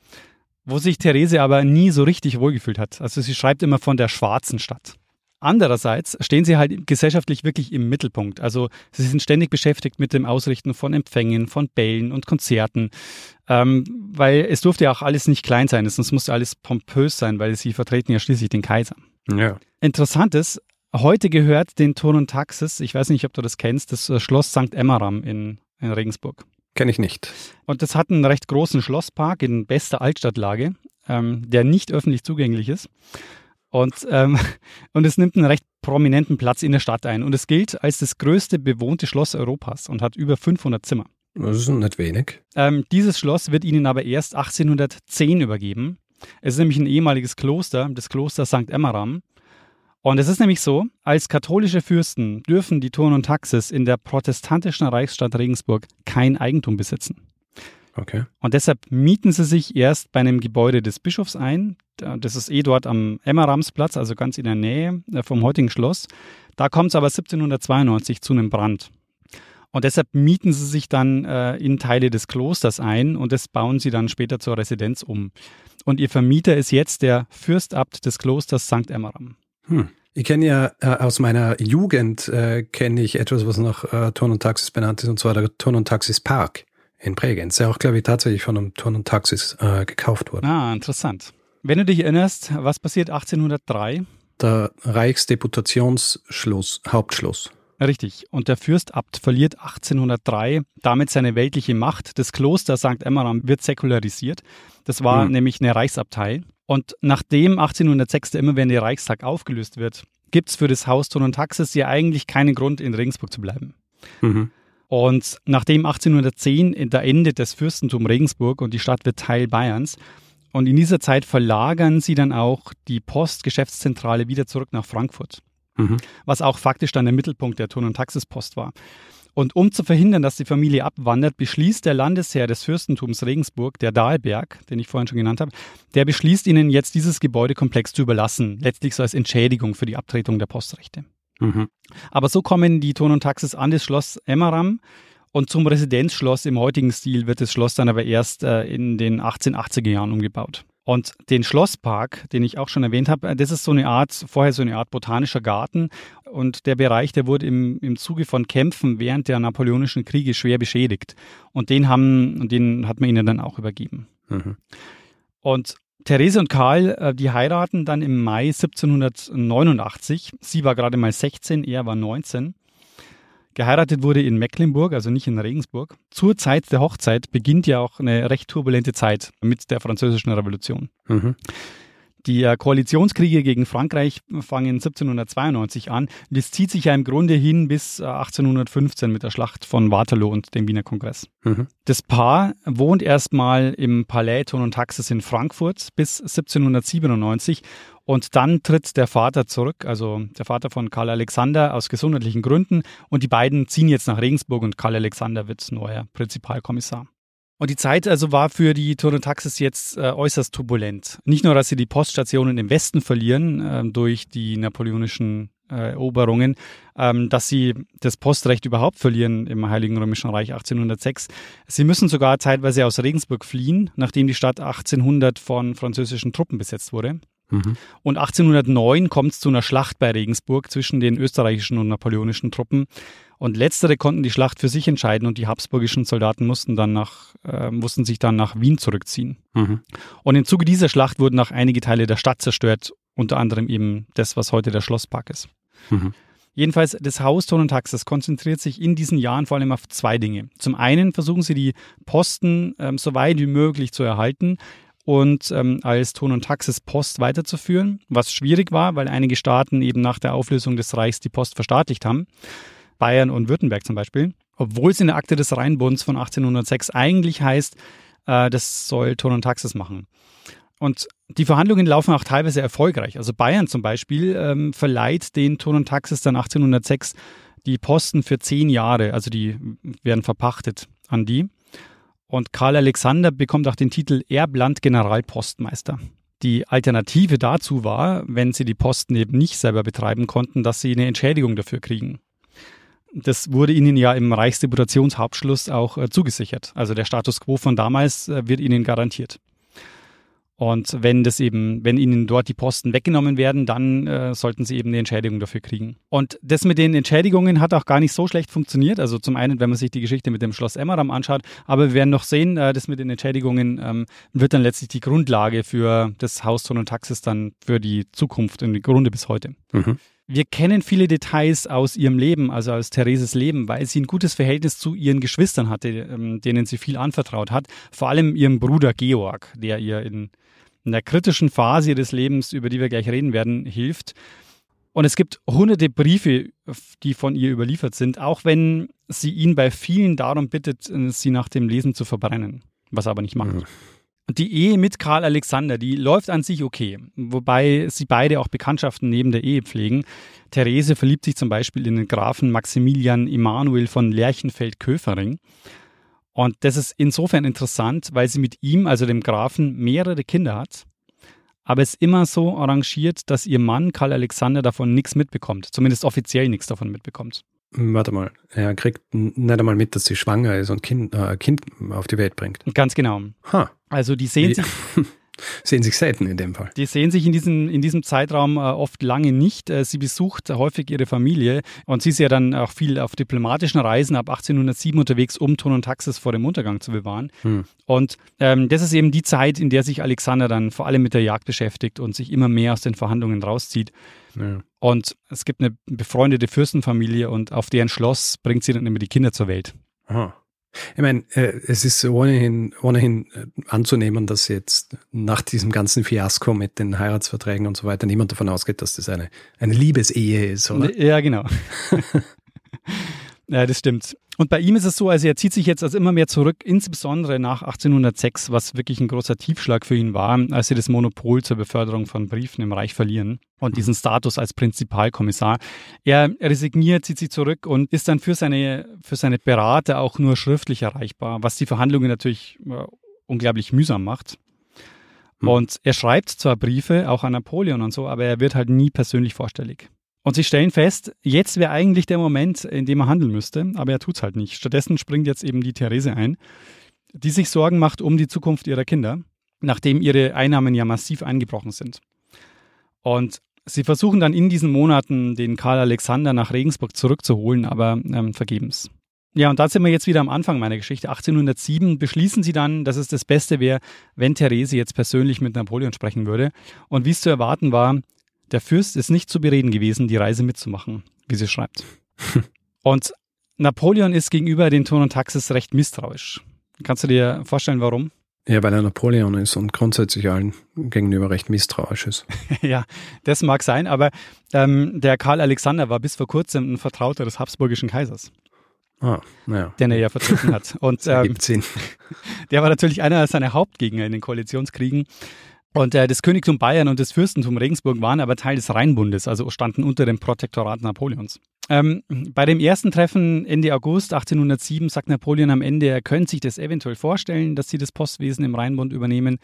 wo sich Therese aber nie so richtig wohlgefühlt hat. Also sie schreibt immer von der schwarzen Stadt. Andererseits stehen sie halt gesellschaftlich wirklich im Mittelpunkt. Also sie sind ständig beschäftigt mit dem Ausrichten von Empfängen, von Bällen und Konzerten. Ähm, weil es durfte ja auch alles nicht klein sein, sonst musste alles pompös sein, weil sie vertreten ja schließlich den Kaiser. Ja. Interessant ist, Heute gehört den Turn und Taxis, ich weiß nicht, ob du das kennst, das Schloss Sankt Emmeram in, in Regensburg. Kenne ich nicht. Und das hat einen recht großen Schlosspark in bester Altstadtlage, ähm, der nicht öffentlich zugänglich ist. Und, ähm, und es nimmt einen recht prominenten Platz in der Stadt ein. Und es gilt als das größte bewohnte Schloss Europas und hat über fünfhundert Zimmer. Das ist nicht wenig. Ähm, dieses Schloss wird ihnen aber erst achtzehnhundertzehn übergeben. Es ist nämlich ein ehemaliges Kloster, das Kloster Sankt Emmeram. Und es ist nämlich so, als katholische Fürsten dürfen die Turn und Taxis in der protestantischen Reichsstadt Regensburg kein Eigentum besitzen. Okay. Und deshalb mieten sie sich erst bei einem Gebäude des Bischofs ein. Das ist eh dort am Emmeramsplatz, also ganz in der Nähe vom heutigen Schloss. Da kommt es aber siebzehnhundertzweiundneunzig zu einem Brand. Und deshalb mieten sie sich dann äh, in Teile des Klosters ein und das bauen sie dann später zur Residenz um. Und ihr Vermieter ist jetzt der Fürstabt des Klosters Sankt Emmeram. Hm. Ich kenne ja äh, aus meiner Jugend äh, kenne ich etwas, was nach äh, Turn und Taxis benannt ist, und zwar der Turn und Taxis Park in Bregenz, der auch, glaube ich, tatsächlich von einem Turn und Taxis äh, gekauft wurde. Ah, interessant. Wenn du dich erinnerst, was passiert achtzehnhundertdrei? Der Reichsdeputationsschluss, Hauptschluss. Richtig. Und der Fürstabt verliert achtzehnhundertdrei damit seine weltliche Macht. Das Kloster Sankt Emmeram wird säkularisiert. Das war hm. nämlich eine Reichsabtei. Und nachdem achtzehnhundertsechs der immerwährende Reichstag aufgelöst wird, gibt es für das Haus Turn und Taxis ja eigentlich keinen Grund, in Regensburg zu bleiben. Mhm. Und nachdem achtzehnhundertzehn, da endet das Fürstentum Regensburg und die Stadt wird Teil Bayerns. Und in dieser Zeit verlagern sie dann auch die Postgeschäftszentrale wieder zurück nach Frankfurt. Mhm. Was auch faktisch dann der Mittelpunkt der Turn- und Taxis-Post war. Und um zu verhindern, dass die Familie abwandert, beschließt der Landesherr des Fürstentums Regensburg, der Dahlberg, den ich vorhin schon genannt habe, der beschließt ihnen jetzt, dieses Gebäudekomplex zu überlassen, letztlich so als Entschädigung für die Abtretung der Postrechte. Mhm. Aber so kommen die Turn und Taxis an das Schloss Emmeram und zum Residenzschloss im heutigen Stil wird das Schloss dann aber erst äh, in den achtzehnhundertachtziger Jahren umgebaut. Und den Schlosspark, den ich auch schon erwähnt habe, das ist so eine Art, vorher so eine Art botanischer Garten. Und der Bereich, der wurde im, im Zuge von Kämpfen während der napoleonischen Kriege schwer beschädigt. Und den haben, den hat man ihnen dann auch übergeben. Mhm. Und Therese und Karl, die heiraten dann im Mai siebzehnhundertneunundachtzig. Sie war gerade mal sechzehn, er war neunzehn. Geheiratet wurde in Mecklenburg, also nicht in Regensburg. Zur Zeit der Hochzeit beginnt ja auch eine recht turbulente Zeit mit der Französischen Revolution. Mhm. Die Koalitionskriege gegen Frankreich fangen siebzehnhundertzweiundneunzig an. Das zieht sich ja im Grunde hin bis achtzehnhundertfünfzehn mit der Schlacht von Waterloo und dem Wiener Kongress. Mhm. Das Paar wohnt erstmal im Palais Turn und Taxis in Frankfurt bis siebzehnhundertsiebenundneunzig. Und dann tritt der Vater zurück, also der Vater von Karl Alexander, aus gesundheitlichen Gründen. Und die beiden ziehen jetzt nach Regensburg und Karl Alexander wird neuer Prinzipalkommissar. Und die Zeit also war für die Turn und Taxis jetzt äh, äußerst turbulent. Nicht nur, dass sie die Poststationen im Westen verlieren äh, durch die napoleonischen äh, Eroberungen, ähm, dass sie das Postrecht überhaupt verlieren im Heiligen Römischen Reich achtzehnhundertsechs. Sie müssen sogar teilweise aus Regensburg fliehen, nachdem die Stadt achtzehnhundert von französischen Truppen besetzt wurde. Mhm. Und achtzehnhundertneun kommt es zu einer Schlacht bei Regensburg zwischen den österreichischen und napoleonischen Truppen. Und letztere konnten die Schlacht für sich entscheiden und die habsburgischen Soldaten mussten, dann nach, äh, mussten sich dann nach Wien zurückziehen. Mhm. Und im Zuge dieser Schlacht wurden auch einige Teile der Stadt zerstört, unter anderem eben das, was heute der Schlosspark ist. Mhm. Jedenfalls, das Haus Turn und Taxis konzentriert sich in diesen Jahren vor allem auf zwei Dinge. Zum einen versuchen sie, die Posten ähm, so weit wie möglich zu erhalten und ähm, als Turn- und Taxis-Post weiterzuführen, was schwierig war, weil einige Staaten eben nach der Auflösung des Reichs die Post verstaatlicht haben, Bayern und Württemberg zum Beispiel, obwohl es in der Akte des Rheinbunds von achtzehnhundertsechs eigentlich heißt, äh, das soll Turn und Taxis machen. Und die Verhandlungen laufen auch teilweise erfolgreich. Also Bayern zum Beispiel ähm, verleiht den Turn und Taxis dann achtzehnhundertsechs die Posten für zehn Jahre, also die werden verpachtet an die. Und Karl Alexander bekommt auch den Titel Erbland-Generalpostmeister. Die Alternative dazu war, wenn sie die Posten eben nicht selber betreiben konnten, dass sie eine Entschädigung dafür kriegen. Das wurde ihnen ja im Reichsdeputationshauptschluss auch äh, zugesichert. Also der Status quo von damals äh, wird ihnen garantiert. Und wenn das eben, wenn ihnen dort die Posten weggenommen werden, dann äh, sollten sie eben eine Entschädigung dafür kriegen. Und das mit den Entschädigungen hat auch gar nicht so schlecht funktioniert. Also zum einen, wenn man sich die Geschichte mit dem Schloss Emmeram anschaut, aber wir werden noch sehen, äh, das mit den Entschädigungen ähm, wird dann letztlich die Grundlage für das Haus Turn und Taxis dann für die Zukunft und die Grunde bis heute. Mhm. Wir kennen viele Details aus ihrem Leben, also aus Thereses Leben, weil sie ein gutes Verhältnis zu ihren Geschwistern hatte, denen sie viel anvertraut hat. Vor allem ihrem Bruder Georg, der ihr in einer kritischen Phase ihres Lebens, über die wir gleich reden werden, hilft. Und es gibt hunderte Briefe, die von ihr überliefert sind, auch wenn sie ihn bei vielen darum bittet, sie nach dem Lesen zu verbrennen, was er aber nicht macht. Mhm. Die Ehe mit Karl Alexander, die läuft an sich okay, wobei sie beide auch Bekanntschaften neben der Ehe pflegen. Therese verliebt sich zum Beispiel in den Grafen Maximilian Emanuel von Lerchenfeld-Köfering. Und das ist insofern interessant, weil sie mit ihm, also dem Grafen, mehrere Kinder hat. Aber es ist immer so arrangiert, dass ihr Mann Karl Alexander davon nichts mitbekommt. Zumindest offiziell nichts davon mitbekommt. Warte mal, er kriegt nicht einmal mit, dass sie schwanger ist und kind, äh, Kind auf die Welt bringt. Ganz genau. Ha. Also die sehen die, sich... sehen sich selten in dem Fall. Die sehen sich in diesem, in diesem Zeitraum äh, oft lange nicht. Äh, sie besucht häufig ihre Familie und sie ist ja dann auch viel auf diplomatischen Reisen ab achtzehnhundertsieben unterwegs, um Thurn und Taxis vor dem Untergang zu bewahren. Hm. Und ähm, das ist eben die Zeit, in der sich Alexander dann vor allem mit der Jagd beschäftigt und sich immer mehr aus den Verhandlungen rauszieht. Ja. Und es gibt eine befreundete Fürstenfamilie und auf deren Schloss bringt sie dann immer die Kinder zur Welt. Aha. Ich meine, äh, es ist ohnehin, ohnehin äh, anzunehmen, dass jetzt nach diesem ganzen Fiasko mit den Heiratsverträgen und so weiter niemand davon ausgeht, dass das eine, eine Liebesehe ist, oder? Ja, genau. Ja, das stimmt. Und bei ihm ist es so, also er zieht sich jetzt also immer mehr zurück, insbesondere nach achtzehnhundertsechs, was wirklich ein großer Tiefschlag für ihn war, als sie das Monopol zur Beförderung von Briefen im Reich verlieren und diesen Status als Prinzipalkommissar. Er resigniert, zieht sich zurück und ist dann für seine, für seine Berater auch nur schriftlich erreichbar, was die Verhandlungen natürlich unglaublich mühsam macht. Und er schreibt zwar Briefe, auch an Napoleon und so, aber er wird halt nie persönlich vorstellig. Und sie stellen fest, jetzt wäre eigentlich der Moment, in dem er handeln müsste, aber er tut es halt nicht. Stattdessen springt jetzt eben die Therese ein, die sich Sorgen macht um die Zukunft ihrer Kinder, nachdem ihre Einnahmen ja massiv eingebrochen sind. Und sie versuchen dann in diesen Monaten, den Karl Alexander nach Regensburg zurückzuholen, aber ähm, vergebens. Ja, und da sind wir jetzt wieder am Anfang meiner Geschichte. achtzehnhundertsieben beschließen sie dann, dass es das Beste wäre, wenn Therese jetzt persönlich mit Napoleon sprechen würde. Und wie es zu erwarten war, der Fürst ist nicht zu bereden gewesen, die Reise mitzumachen, wie sie schreibt. Und Napoleon ist gegenüber den Thurn und Taxis recht misstrauisch. Kannst du dir vorstellen, warum? Ja, weil er Napoleon ist und grundsätzlich allen gegenüber recht misstrauisch ist. Ja, das mag sein, aber ähm, der Karl Alexander war bis vor kurzem ein Vertrauter des habsburgischen Kaisers. Ah, naja. Den er ja vertreten hat. Und ähm, der war natürlich einer seiner Hauptgegner in den Koalitionskriegen. Und äh, das Königtum Bayern und das Fürstentum Regensburg waren aber Teil des Rheinbundes, also standen unter dem Protektorat Napoleons. Ähm, bei dem ersten Treffen Ende August achtzehnhundertsieben sagt Napoleon am Ende, er könnte sich das eventuell vorstellen, dass sie das Postwesen im Rheinbund übernehmen.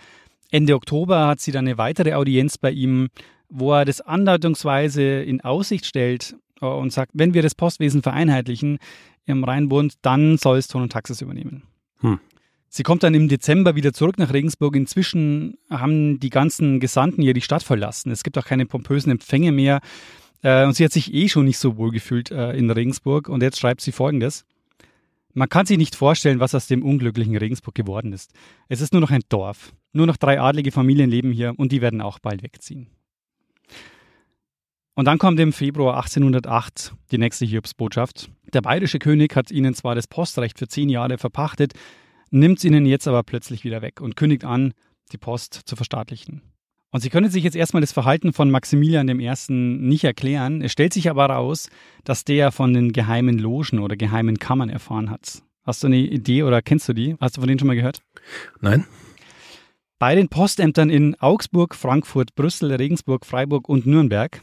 Ende Oktober hat sie dann eine weitere Audienz bei ihm, wo er das andeutungsweise in Aussicht stellt und sagt, wenn wir das Postwesen vereinheitlichen im Rheinbund, dann soll es Thurn und Taxis übernehmen. Hm. Sie kommt dann im Dezember wieder zurück nach Regensburg. Inzwischen haben die ganzen Gesandten hier die Stadt verlassen. Es gibt auch keine pompösen Empfänge mehr. Äh, und sie hat sich eh schon nicht so wohl gefühlt äh, in Regensburg. Und jetzt schreibt sie Folgendes. Man kann sich nicht vorstellen, was aus dem unglücklichen Regensburg geworden ist. Es ist nur noch ein Dorf. Nur noch drei adlige Familien leben hier und die werden auch bald wegziehen. Und dann kommt im Februar achtzehnhundertacht die nächste Hiobsbotschaft. Der bayerische König hat ihnen zwar das Postrecht für zehn Jahre verpachtet, nimmt es ihnen jetzt aber plötzlich wieder weg und kündigt an, die Post zu verstaatlichen. Und sie können sich jetzt erstmal das Verhalten von Maximilian I. nicht erklären. Es stellt sich aber heraus, dass der von den geheimen Logen oder geheimen Kammern erfahren hat. Hast du eine Idee oder kennst du die? Hast du von denen schon mal gehört? Nein. Bei den Postämtern in Augsburg, Frankfurt, Brüssel, Regensburg, Freiburg und Nürnberg,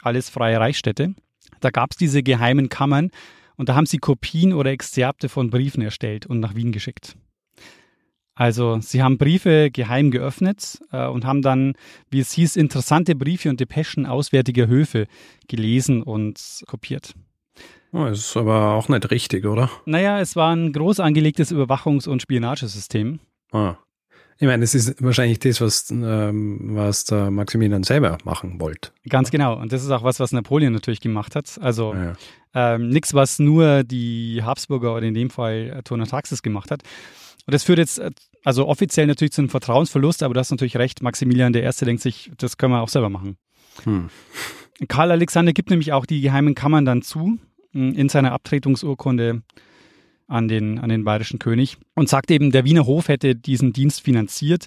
alles freie Reichsstädte, da gab es diese geheimen Kammern und da haben sie Kopien oder Exzerpte von Briefen erstellt und nach Wien geschickt. Also sie haben Briefe geheim geöffnet äh, und haben dann, wie es hieß, interessante Briefe und Depeschen auswärtiger Höfe gelesen und kopiert. Oh, ist aber auch nicht richtig, oder? Naja, es war ein groß angelegtes Überwachungs- und Spionagesystem. Ah. Ich meine, es ist wahrscheinlich das, was, ähm, was der Maximilian selber machen wollte. Ganz genau. Und das ist auch was, was Napoleon natürlich gemacht hat. Also ja. ähm, nichts, was nur die Habsburger oder in dem Fall Thurn und Taxis gemacht hat. Und das führt jetzt also offiziell natürlich zu einem Vertrauensverlust, aber du hast natürlich recht, Maximilian der Erste denkt sich, das können wir auch selber machen. Hm. Karl Alexander gibt nämlich auch die geheimen Kammern dann zu in seiner Abtretungsurkunde an den, an den bayerischen König und sagt eben, der Wiener Hof hätte diesen Dienst finanziert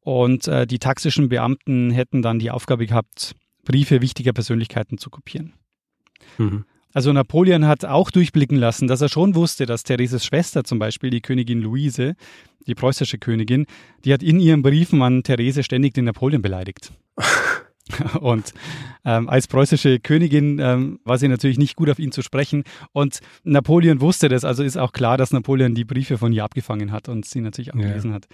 und äh, die taxischen Beamten hätten dann die Aufgabe gehabt, Briefe wichtiger Persönlichkeiten zu kopieren. Mhm. Also Napoleon hat auch durchblicken lassen, dass er schon wusste, dass Thereses Schwester zum Beispiel, die Königin Luise, die preußische Königin, die hat in ihren Briefen an Therese ständig den Napoleon beleidigt. Und ähm, als preußische Königin ähm, war sie natürlich nicht gut, auf ihn zu sprechen. Und Napoleon wusste das, also ist auch klar, dass Napoleon die Briefe von ihr abgefangen hat und sie natürlich auch gelesen ja. hat.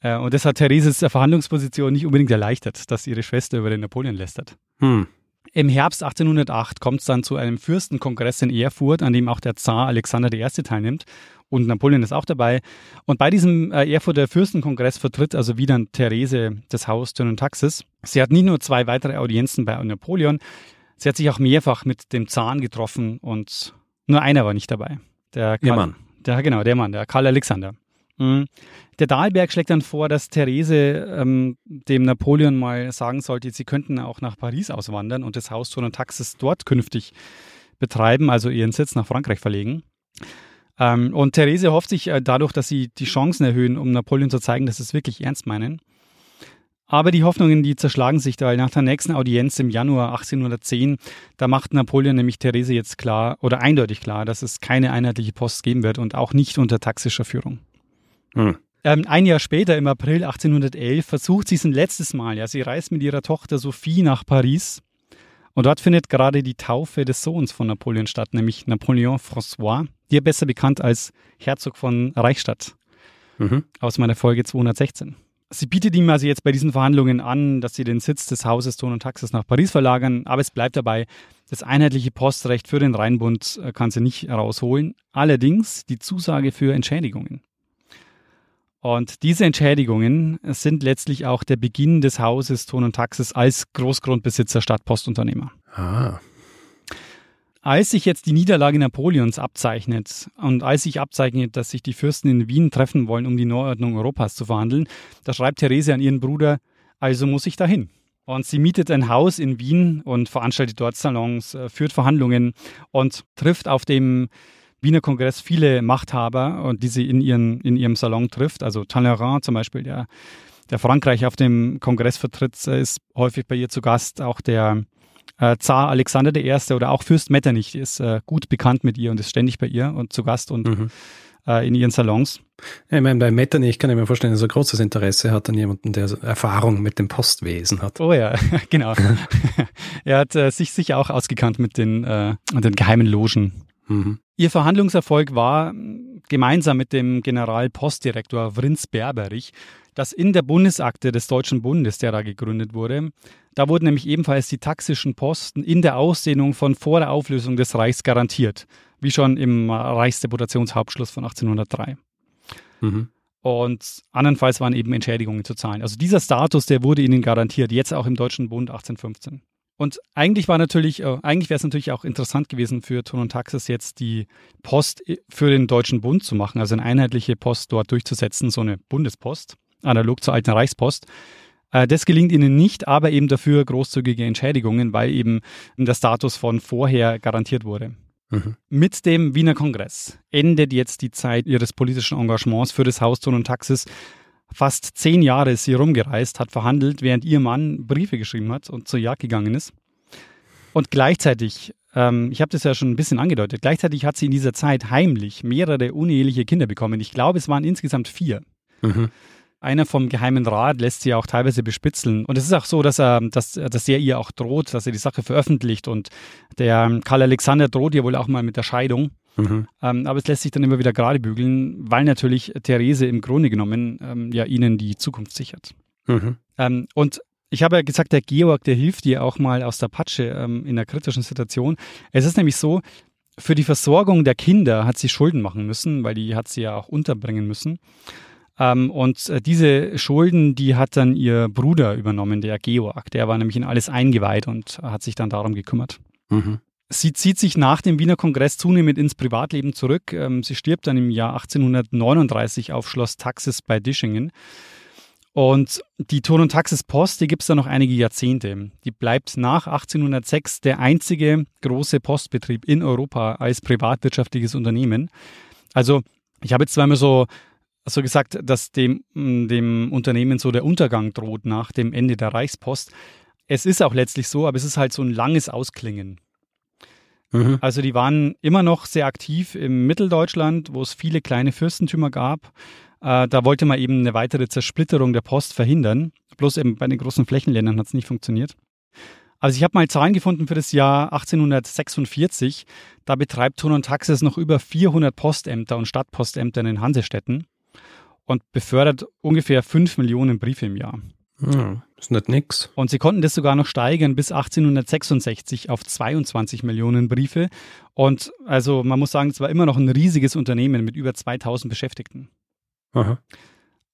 Äh, und das hat Thereses Verhandlungsposition nicht unbedingt erleichtert, dass ihre Schwester über den Napoleon lästert. Hm. Im Herbst achtzehnhundertacht kommt es dann zu einem Fürstenkongress in Erfurt, an dem auch der Zar Alexander der Erste teilnimmt. Und Napoleon ist auch dabei. Und bei diesem äh, Erfurter Fürstenkongress vertritt also wieder Therese das Haus Thurn und Taxis. Sie hat nicht nur zwei weitere Audienzen bei Napoleon, sie hat sich auch mehrfach mit dem Zar getroffen und nur einer war nicht dabei. Der, Karl, der Mann. Der, genau, der Mann, der Karl Alexander. Mhm. Der Dahlberg schlägt dann vor, dass Therese ähm, dem Napoleon mal sagen sollte, sie könnten auch nach Paris auswandern und das Haus Thurn und Taxis dort künftig betreiben, also ihren Sitz nach Frankreich verlegen. Und Therese hofft sich dadurch, dass sie die Chancen erhöhen, um Napoleon zu zeigen, dass sie es wirklich ernst meinen. Aber die Hoffnungen, die zerschlagen sich, weil nach der nächsten Audienz im Januar achtzehnhundertzehn, da macht Napoleon nämlich Therese jetzt klar oder eindeutig klar, dass es keine einheitliche Post geben wird und auch nicht unter taxischer Führung. Hm. Ähm, ein Jahr später, im April achtzehnhundertelf, versucht sie es ein letztes Mal. Ja, sie reist mit ihrer Tochter Sophie nach Paris und dort findet gerade die Taufe des Sohns von Napoleon statt, nämlich Napoleon François. Dir besser bekannt als Herzog von Reichstadt mhm. aus meiner Folge zweihundertsechzehn. Sie bietet ihm also jetzt bei diesen Verhandlungen an, dass sie den Sitz des Hauses Thurn und Taxis nach Paris verlagern, aber es bleibt dabei, das einheitliche Postrecht für den Rheinbund kann sie nicht rausholen, allerdings die Zusage für Entschädigungen. Und diese Entschädigungen sind letztlich auch der Beginn des Hauses Thurn und Taxis als Großgrundbesitzer statt Postunternehmer. Ah. Als sich jetzt die Niederlage Napoleons abzeichnet und als sich abzeichnet, dass sich die Fürsten in Wien treffen wollen, um die Neuordnung Europas zu verhandeln, da schreibt Therese an ihren Bruder, also muss ich dahin. Und sie mietet ein Haus in Wien und veranstaltet dort Salons, führt Verhandlungen und trifft auf dem Wiener Kongress viele Machthaber, die sie in, ihren, in ihrem Salon trifft. Also Talleyrand zum Beispiel, der, der Frankreich auf dem Kongress vertritt, ist häufig bei ihr zu Gast, auch der Äh, Zar Alexander der Erste oder auch Fürst Metternich ist äh, gut bekannt mit ihr und ist ständig bei ihr und zu Gast und mhm. äh, in ihren Salons. Ja, ich meine, bei Metternich kann ich mir vorstellen, dass er großes Interesse hat an jemanden, der Erfahrung mit dem Postwesen hat. Oh ja, genau. Er hat äh, sich sicher auch ausgekannt mit den, äh, den geheimen Logen. Mhm. Ihr Verhandlungserfolg war gemeinsam mit dem Generalpostdirektor Vrinz Berberich, dass in der Bundesakte des Deutschen Bundes, der da gegründet wurde, da wurden nämlich ebenfalls die taxischen Posten in der Ausdehnung von vor der Auflösung des Reichs garantiert, wie schon im Reichsdeputationshauptschluss von achtzehnhundertdrei. Mhm. Und andernfalls waren eben Entschädigungen zu zahlen. Also dieser Status, der wurde ihnen garantiert, jetzt auch im Deutschen Bund achtzehnhundertfünfzehn. Und eigentlich war natürlich, eigentlich wäre es natürlich auch interessant gewesen für Thurn und Taxis jetzt die Post für den Deutschen Bund zu machen, also eine einheitliche Post dort durchzusetzen, so eine Bundespost, analog zur alten Reichspost. Das gelingt ihnen nicht, aber eben dafür großzügige Entschädigungen, weil eben der Status von vorher garantiert wurde. Mhm. Mit dem Wiener Kongress endet jetzt die Zeit ihres politischen Engagements für das Haus Thurn und Taxis. Fast zehn Jahre ist sie rumgereist, hat verhandelt, während ihr Mann Briefe geschrieben hat und zur Jagd gegangen ist. Und gleichzeitig, ähm, ich habe das ja schon ein bisschen angedeutet, gleichzeitig hat sie in dieser Zeit heimlich mehrere uneheliche Kinder bekommen. Ich glaube, es waren insgesamt vier. Mhm. Einer vom Geheimen Rat lässt sie auch teilweise bespitzeln. Und es ist auch so, dass er, dass, dass er ihr auch droht, dass er die Sache veröffentlicht. Und der Karl Alexander droht ihr wohl auch mal mit der Scheidung. Mhm. Ähm, aber es lässt sich dann immer wieder gerade bügeln, weil natürlich Therese im Grunde genommen ähm, ja ihnen die Zukunft sichert. Mhm. Ähm, und ich habe ja gesagt, der Georg, der hilft ihr auch mal aus der Patsche ähm, in einer kritischen Situation. Es ist nämlich so, für die Versorgung der Kinder hat sie Schulden machen müssen, weil die hat sie ja auch unterbringen müssen. Ähm, und äh, diese Schulden, die hat dann ihr Bruder übernommen, der Georg. Der war nämlich in alles eingeweiht und hat sich dann darum gekümmert. Mhm. Sie zieht sich nach dem Wiener Kongress zunehmend ins Privatleben zurück. Sie stirbt dann im Jahr achtzehnhundertneununddreißig auf Schloss Taxis bei Dischingen. Und die Turn- und Taxis-Post, die gibt es dann noch einige Jahrzehnte. Die bleibt nach achtzehnhundertsechs der einzige große Postbetrieb in Europa als privatwirtschaftliches Unternehmen. Also ich habe jetzt zweimal so, so gesagt, dass dem, dem Unternehmen so der Untergang droht nach dem Ende der Reichspost. Es ist auch letztlich so, aber es ist halt so ein langes Ausklingen. Mhm. Also die waren immer noch sehr aktiv im Mitteldeutschland, wo es viele kleine Fürstentümer gab. Äh, da wollte man eben eine weitere Zersplitterung der Post verhindern. Bloß eben bei den großen Flächenländern hat es nicht funktioniert. Also ich habe mal Zahlen gefunden für das Jahr achtzehnhundertsechsundvierzig. Da betreibt Turn und Taxis noch über vierhundert Postämter und Stadtpostämter in den Hansestädten und befördert ungefähr fünf Millionen Briefe im Jahr. Hm, ist nicht nix. Und sie konnten das sogar noch steigern bis achtzehnhundertsechsundsechzig auf zweiundzwanzig Millionen Briefe. Und also man muss sagen, es war immer noch ein riesiges Unternehmen mit über zweitausend Beschäftigten. Aha.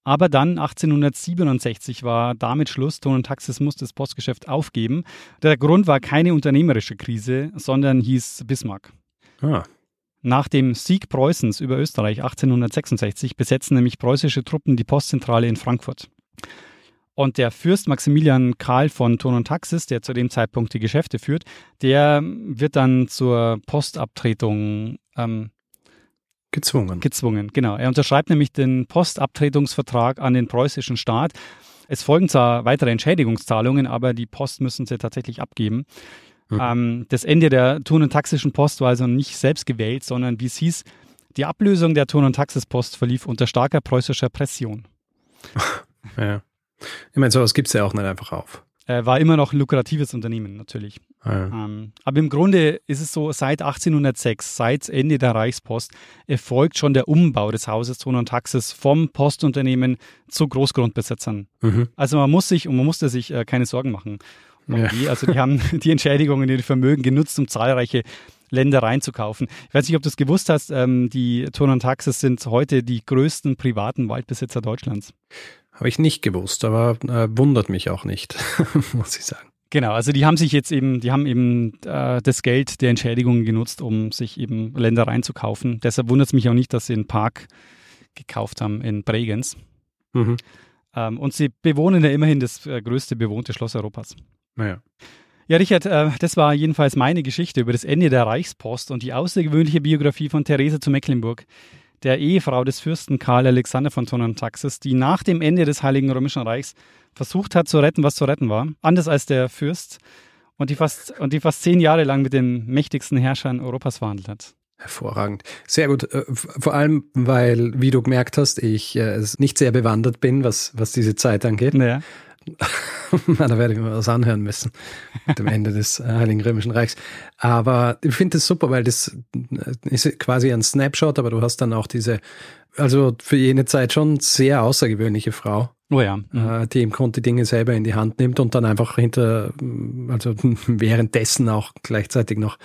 Aber dann achtzehnhundertsiebenundsechzig war damit Schluss. Turn und Taxis musste das Postgeschäft aufgeben. Der Grund war keine unternehmerische Krise, sondern hieß Bismarck. Ah. Nach dem Sieg Preußens über Österreich achtzehnhundertsechsundsechzig besetzen nämlich preußische Truppen die Postzentrale in Frankfurt. Und der Fürst Maximilian Karl von Turn und Taxis, der zu dem Zeitpunkt die Geschäfte führt, der wird dann zur Postabtretung ähm, gezwungen. Gezwungen, genau. Er unterschreibt nämlich den Postabtretungsvertrag an den preußischen Staat. Es folgen zwar weitere Entschädigungszahlungen, aber die Post müssen sie tatsächlich abgeben. Mhm. Ähm, das Ende der Turn- und Taxischen Post war also nicht selbst gewählt, sondern wie es hieß, die Ablösung der Turn- und Taxis-Post verlief unter starker preußischer Pression. Ja. Ich meine, sowas gibt es ja auch nicht einfach auf. War immer noch ein lukratives Unternehmen, natürlich. Ah, ja. ähm, aber im Grunde ist es so, seit achtzehnhundertsechs, seit Ende der Reichspost, erfolgt schon der Umbau des Hauses Turn und Taxis vom Postunternehmen zu Großgrundbesitzern. Mhm. Also man muss sich, und man musste sich äh, keine Sorgen machen. Um ja. die, also die haben die Entschädigungen, die Vermögen genutzt, um zahlreiche Ländereien zu kaufen. Ich weiß nicht, ob du es gewusst hast, ähm, die Turn und Taxis sind heute die größten privaten Waldbesitzer Deutschlands. Habe ich nicht gewusst, aber äh, wundert mich auch nicht, muss ich sagen. Genau, also die haben sich jetzt eben, die haben eben äh, das Geld der Entschädigungen genutzt, um sich eben Ländereien zu kaufen. Deshalb wundert es mich auch nicht, dass sie einen Park gekauft haben in Bregenz. Mhm. Ähm, und sie bewohnen ja immerhin das äh, größte bewohnte Schloss Europas. Naja. Ja, Richard, äh, das war jedenfalls meine Geschichte über das Ende der Reichspost und die außergewöhnliche Biografie von Therese zu Mecklenburg, der Ehefrau des Fürsten Karl Alexander von Turn und Taxis, die nach dem Ende des Heiligen Römischen Reichs versucht hat zu retten, was zu retten war, anders als der Fürst, und die fast, und die fast zehn Jahre lang mit den mächtigsten Herrschern Europas verhandelt hat. Hervorragend. Sehr gut. Vor allem, weil, wie du gemerkt hast, ich äh, nicht sehr bewandert bin, was, was diese Zeit angeht. Naja. Da werde ich mir was anhören müssen mit dem Ende des Heiligen Römischen Reichs. Aber ich finde das super, weil das ist quasi ein Snapshot, aber du hast dann auch diese, also für jene Zeit schon sehr außergewöhnliche Frau, oh ja. mhm. die im Grunde die Dinge selber in die Hand nimmt und dann einfach hinter, also währenddessen auch gleichzeitig noch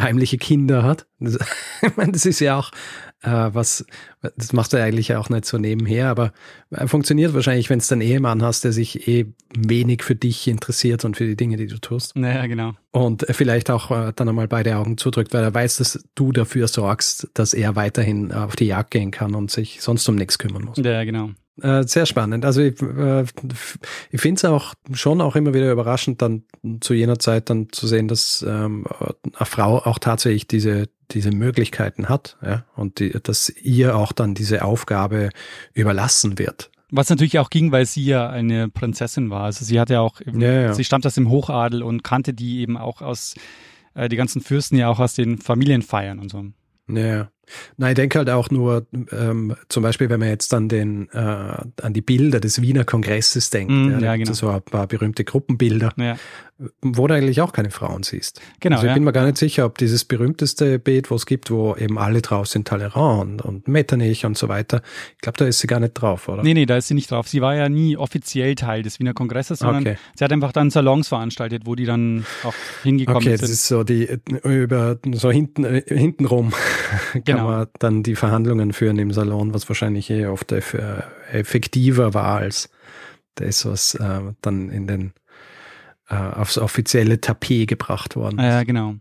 heimliche Kinder hat. Das, ich meine, das ist ja auch äh, was, das machst du eigentlich auch nicht so nebenher, aber funktioniert wahrscheinlich, wenn es deinen Ehemann hast, der sich eh wenig für dich interessiert und für die Dinge, die du tust. Naja, genau. Und vielleicht auch äh, dann einmal beide Augen zudrückt, weil er weiß, dass du dafür sorgst, dass er weiterhin auf die Jagd gehen kann und sich sonst um nichts kümmern muss. Ja, genau. Äh, sehr spannend. Also ich, äh, ich finde es auch schon auch immer wieder überraschend, dann zu jener Zeit dann zu sehen, dass ähm, eine Frau auch tatsächlich diese, diese Möglichkeiten hat, ja, und die, dass ihr auch dann diese Aufgabe überlassen wird. Was natürlich auch ging, weil sie ja eine Prinzessin war. Also sie hat ja auch, eben, ja, ja. sie stammt aus dem Hochadel und kannte die eben auch aus, äh, die ganzen Fürsten ja auch aus den Familienfeiern und so. Ja, nein, ich denke halt auch nur, ähm, zum Beispiel, wenn man jetzt an, den, äh, an die Bilder des Wiener Kongresses denkt, mm, ja, ja, genau. so ein paar berühmte Gruppenbilder, ja. wo du eigentlich auch keine Frauen siehst. Genau, also ich ja. bin mir gar nicht sicher, ob dieses berühmteste Bild, wo es gibt, wo eben alle drauf sind, Talleyrand und, und Metternich und so weiter, ich glaube, da ist sie gar nicht drauf, oder? Nee, nee, da ist sie nicht drauf. Sie war ja nie offiziell Teil des Wiener Kongresses, sondern okay. sie hat einfach dann Salons veranstaltet, wo die dann auch hingekommen okay, sind. Okay, das ist so die, über, so hinten, äh, hintenrum. Genau. Aber dann die Verhandlungen führen im Salon, was wahrscheinlich eh oft eff effektiver war als das, was äh, dann in den, äh, aufs offizielle Tapet gebracht worden ist. Ja, genau.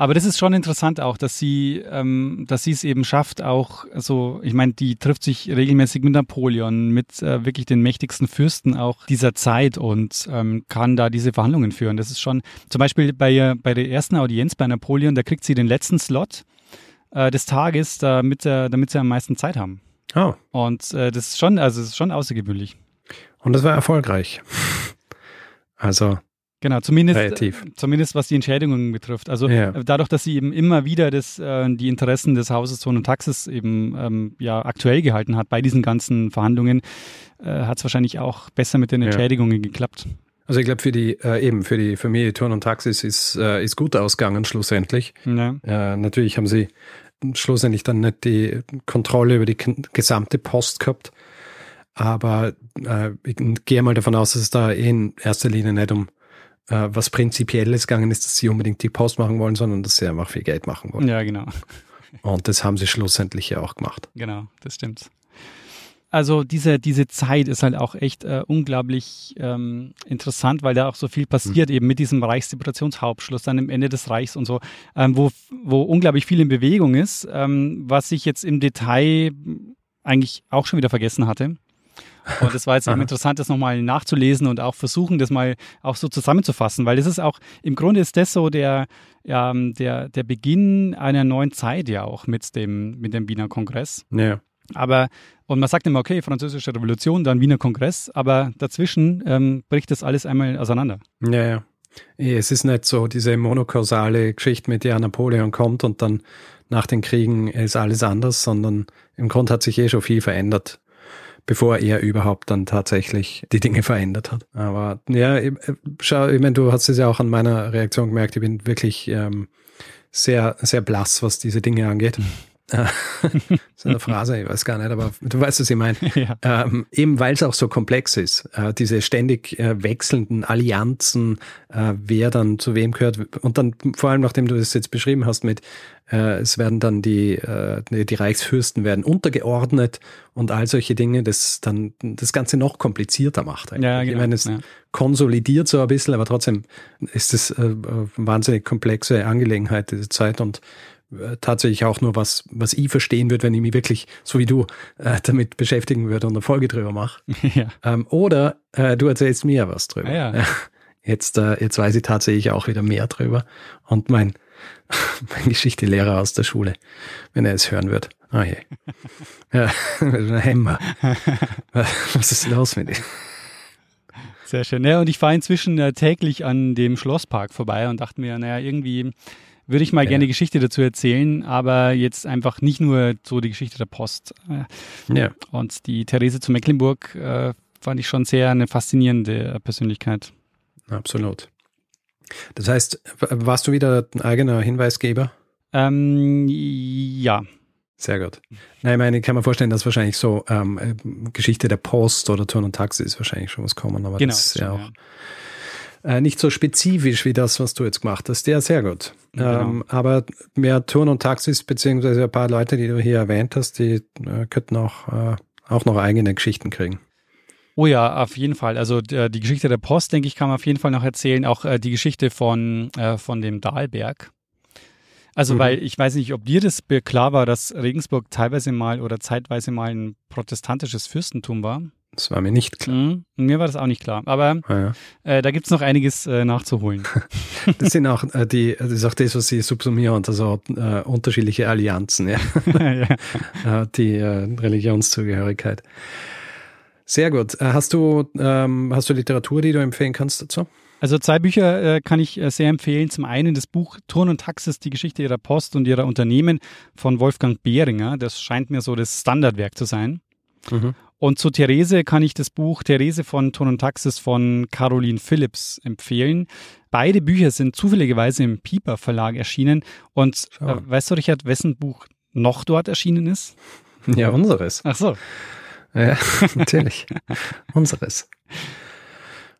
Aber das ist schon interessant auch, dass sie ähm, dass sie es eben schafft, auch, also ich meine, die trifft sich regelmäßig mit Napoleon, mit äh, wirklich den mächtigsten Fürsten auch dieser Zeit und ähm, kann da diese Verhandlungen führen. Das ist schon, zum Beispiel bei, bei der ersten Audienz bei Napoleon, da kriegt sie den letzten Slot äh, des Tages, damit, äh, damit sie am meisten Zeit haben. Oh. Und äh, das ist schon, also es ist schon außergewöhnlich. Und das war erfolgreich. Also genau, zumindest, relativ. zumindest was die Entschädigungen betrifft. Also ja. dadurch, dass sie eben immer wieder das, äh, die Interessen des Hauses Sohn und Taxis eben ähm, ja, aktuell gehalten hat bei diesen ganzen Verhandlungen, äh, hat es wahrscheinlich auch besser mit den Entschädigungen ja. geklappt. Also ich glaube, für die äh, eben für die Familie Thurn und Taxis ist, äh, ist gut ausgegangen schlussendlich. Ja. Äh, natürlich haben sie schlussendlich dann nicht die Kontrolle über die gesamte Post gehabt. Aber äh, ich gehe mal davon aus, dass es da eh in erster Linie nicht um äh, was Prinzipielles gegangen ist, dass sie unbedingt die Post machen wollen, sondern dass sie einfach viel Geld machen wollen. Ja, genau. Und das haben sie schlussendlich ja auch gemacht. Genau, das stimmt. Also diese, diese Zeit ist halt auch echt äh, unglaublich ähm, interessant, weil da auch so viel passiert, mhm. eben mit diesem Reichsdeputationshauptschluss, dann am Ende des Reichs und so, ähm, wo, wo unglaublich viel in Bewegung ist, ähm, was ich jetzt im Detail eigentlich auch schon wieder vergessen hatte. Und es war jetzt eben interessant, das nochmal nachzulesen und auch versuchen, das mal auch so zusammenzufassen, weil das ist auch, im Grunde ist das so der, ja, der, der Beginn einer neuen Zeit ja auch mit dem, mit dem Wiener Kongress. Ja. Aber, und man sagt immer, okay, Französische Revolution, dann Wiener Kongress, aber dazwischen ähm, bricht das alles einmal auseinander. Ja, ja. Es ist nicht so diese monokausale Geschichte, mit der Napoleon kommt und dann nach den Kriegen ist alles anders, sondern im Grunde hat sich eh schon viel verändert, bevor er überhaupt dann tatsächlich die Dinge verändert hat. Aber ja, ich, schau, ich meine, du hast es ja auch an meiner Reaktion gemerkt, ich bin wirklich ähm, sehr, sehr blass, was diese Dinge angeht. Das ist eine Phrase, ich weiß gar nicht, aber du weißt, was ich meine. Ja. Ähm, eben weil es auch so komplex ist, äh, diese ständig äh, wechselnden Allianzen, äh, wer dann zu wem gehört. Und dann vor allem, nachdem du das jetzt beschrieben hast mit, äh, es werden dann die, äh, die Reichsfürsten werden untergeordnet und all solche Dinge, das dann das Ganze noch komplizierter macht. Eigentlich. Ja, genau. Ich meine, es ja. konsolidiert so ein bisschen, aber trotzdem ist es äh, eine wahnsinnig komplexe Angelegenheit, diese Zeit, und tatsächlich auch nur was, was ich verstehen würde, wenn ich mich wirklich, so wie du, äh, damit beschäftigen würde und eine Folge drüber mache. Ja. Ähm, oder äh, du erzählst mir was drüber. Ja, ja. Jetzt, äh, jetzt weiß ich tatsächlich auch wieder mehr drüber. Und mein, mein Geschichtelehrer aus der Schule, wenn er es hören wird. Oh je. Ja, ein Hämmer. Was ist los mit ihm? Sehr schön. Ja, und ich fahre inzwischen äh, täglich an dem Schlosspark vorbei und dachte mir, naja, irgendwie würde ich mal ja. gerne Geschichte dazu erzählen, aber jetzt einfach nicht nur so die Geschichte der Post. Ja. Und die Therese zu Mecklenburg äh, fand ich schon sehr eine faszinierende Persönlichkeit. Absolut. Das heißt, warst du wieder ein eigener Hinweisgeber? Ähm, ja. Sehr gut. Nein, ich meine, ich kann mir vorstellen, dass wahrscheinlich so ähm, Geschichte der Post oder Thurn und Taxis ist wahrscheinlich schon was kommen, aber genau, das ist ja auch... Ja. Äh, nicht so spezifisch wie das, was du jetzt gemacht hast. Ja, sehr gut. Genau. Ähm, aber mehr Thurn und Taxis, beziehungsweise ein paar Leute, die du hier erwähnt hast, die äh, könnten auch, äh, auch noch eigene Geschichten kriegen. Oh ja, auf jeden Fall. Also die, die Geschichte der Post, denke ich, kann man auf jeden Fall noch erzählen. Auch äh, die Geschichte von, äh, von dem Dahlberg. Also mhm. weil ich weiß nicht, ob dir das klar war, dass Regensburg teilweise mal oder zeitweise mal ein protestantisches Fürstentum war. Das war mir nicht klar. Mhm, mir war das auch nicht klar. Aber ah, ja. äh, da gibt es noch einiges äh, nachzuholen. Das sind auch äh, die, das ist auch das, was sie subsumieren, also äh, unterschiedliche Allianzen, ja. ja. die äh, Religionszugehörigkeit. Sehr gut. Hast du, ähm, hast du Literatur, die du empfehlen kannst dazu? Also zwei Bücher äh, kann ich äh, sehr empfehlen. Zum einen das Buch Thurn und Taxis, die Geschichte ihrer Post und ihrer Unternehmen von Wolfgang Behringer. Das scheint mir so das Standardwerk zu sein. Mhm. Und zu Therese kann ich das Buch Therese von Thurn und Taxis von Caroline Phillips empfehlen. Beide Bücher sind zufälligerweise im Piper Verlag erschienen. Und äh, weißt du, Richard, wessen Buch noch dort erschienen ist? Ja, unseres. Ach so. Ja, natürlich. Unseres.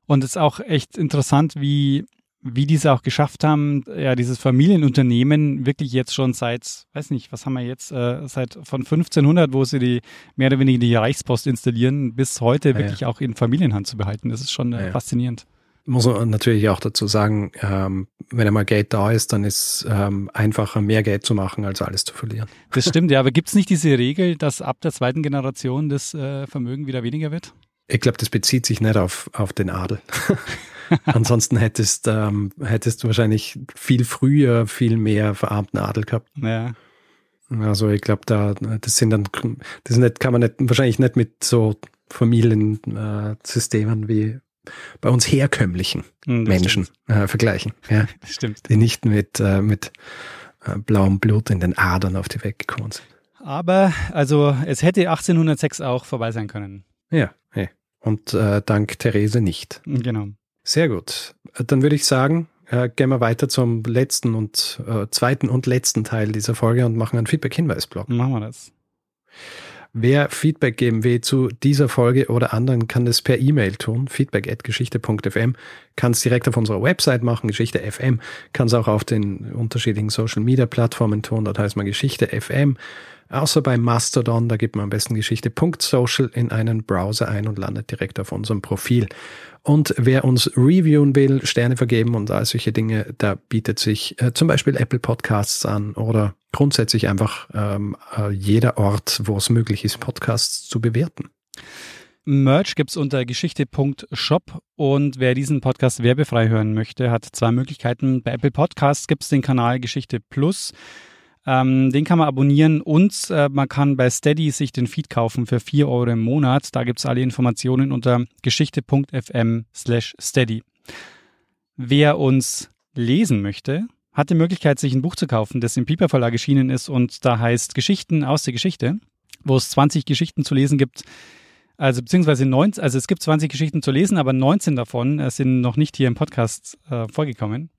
Und es ist auch echt interessant, wie, wie die es auch geschafft haben, ja, dieses Familienunternehmen wirklich jetzt schon seit, weiß nicht, was haben wir jetzt, äh, seit von fünfzehnhundert, wo sie die mehr oder weniger die Reichspost installieren, bis heute ja, wirklich ja. auch in Familienhand zu behalten. Das ist schon äh, ja, ja. faszinierend. muss man natürlich auch dazu sagen, ähm, wenn einmal Geld da ist, dann ist es ähm, einfacher, mehr Geld zu machen, als alles zu verlieren. Das stimmt, ja. Aber gibt es nicht diese Regel, dass ab der zweiten Generation das äh, Vermögen wieder weniger wird? Ich glaube, das bezieht sich nicht auf, auf den Adel. Ansonsten hättest, ähm, hättest du wahrscheinlich viel früher viel mehr verarmten Adel gehabt. Ja. Also ich glaube, da das sind dann das nicht, kann man nicht, wahrscheinlich nicht mit so Familiensystemen äh, wie bei uns herkömmlichen mhm, Menschen äh, vergleichen. Ja? Das stimmt. Die nicht mit, äh, mit äh, blauem Blut in den Adern auf die Welt gekommen sind. Aber also es hätte achtzehnhundertsechs auch vorbei sein können. Ja, hey. Und äh, dank Therese nicht. Genau. Sehr gut. Dann würde ich sagen, äh, gehen wir weiter zum letzten und äh, zweiten und letzten Teil dieser Folge und machen einen Feedback-Hinweis-Blog. Machen wir das. Wer Feedback geben will zu dieser Folge oder anderen, kann das per E-Mail tun, feedback at geschichte punkt f m, kann es direkt auf unserer Website machen, Geschichte Punkt f m, kann es auch auf den unterschiedlichen Social-Media-Plattformen tun, dort heißt man Geschichte Punkt f m, außer bei Mastodon, da gibt man am besten Geschichte Punkt social in einen Browser ein und landet direkt auf unserem Profil. Und wer uns reviewen will, Sterne vergeben und all solche Dinge, da bietet sich äh, zum Beispiel Apple Podcasts an oder grundsätzlich einfach ähm, jeder Ort, wo es möglich ist, Podcasts zu bewerten. Merch gibt es unter geschichte Punkt shop und wer diesen Podcast werbefrei hören möchte, hat zwei Möglichkeiten. Bei Apple Podcasts gibt es den Kanal Geschichte Plus. Ähm, den kann man abonnieren und äh, man kann bei Steady sich den Feed kaufen für vier Euro im Monat. Da gibt es alle Informationen unter geschichte Punkt f m slash steady. Wer uns lesen möchte, hat die Möglichkeit, sich ein Buch zu kaufen, das im Piper Verlag erschienen ist und da heißt Geschichten aus der Geschichte, wo es zwanzig Geschichten zu lesen gibt. Also beziehungsweise neunzehn, also es gibt zwanzig Geschichten zu lesen, aber neunzehn davon äh, sind noch nicht hier im Podcast äh, vorgekommen.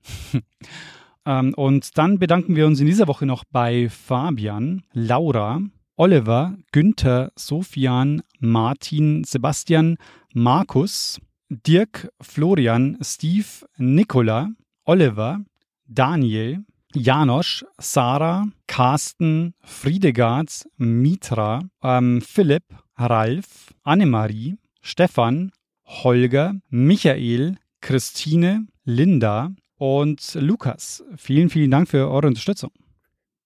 Und dann bedanken wir uns in dieser Woche noch bei Fabian, Laura, Oliver, Günther, Sofian, Martin, Sebastian, Markus, Dirk, Florian, Steve, Nicola, Oliver, Daniel, Janosch, Sarah, Carsten, Friedegard, Mitra, ähm, Philipp, Ralf, Annemarie, Stefan, Holger, Michael, Christine, Linda, und Lukas, vielen, vielen Dank für eure Unterstützung.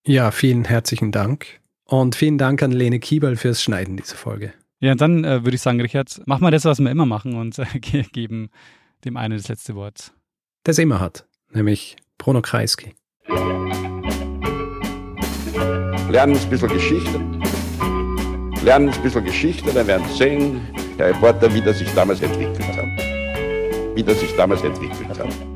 Ja, vielen herzlichen Dank. Und vielen Dank an Lene Kieberl fürs Schneiden dieser Folge. Ja, dann äh, würde ich sagen, Richard, mach mal das, was wir immer machen und äh, geben dem einen das letzte Wort. Das immer hat, nämlich Bruno Kreisky. Lernen ein bisschen Geschichte. Lernen ein bisschen Geschichte, dann werden Sie sehen, der Reporter, wie das sich damals entwickelt hat. Wie das sich damals entwickelt hat.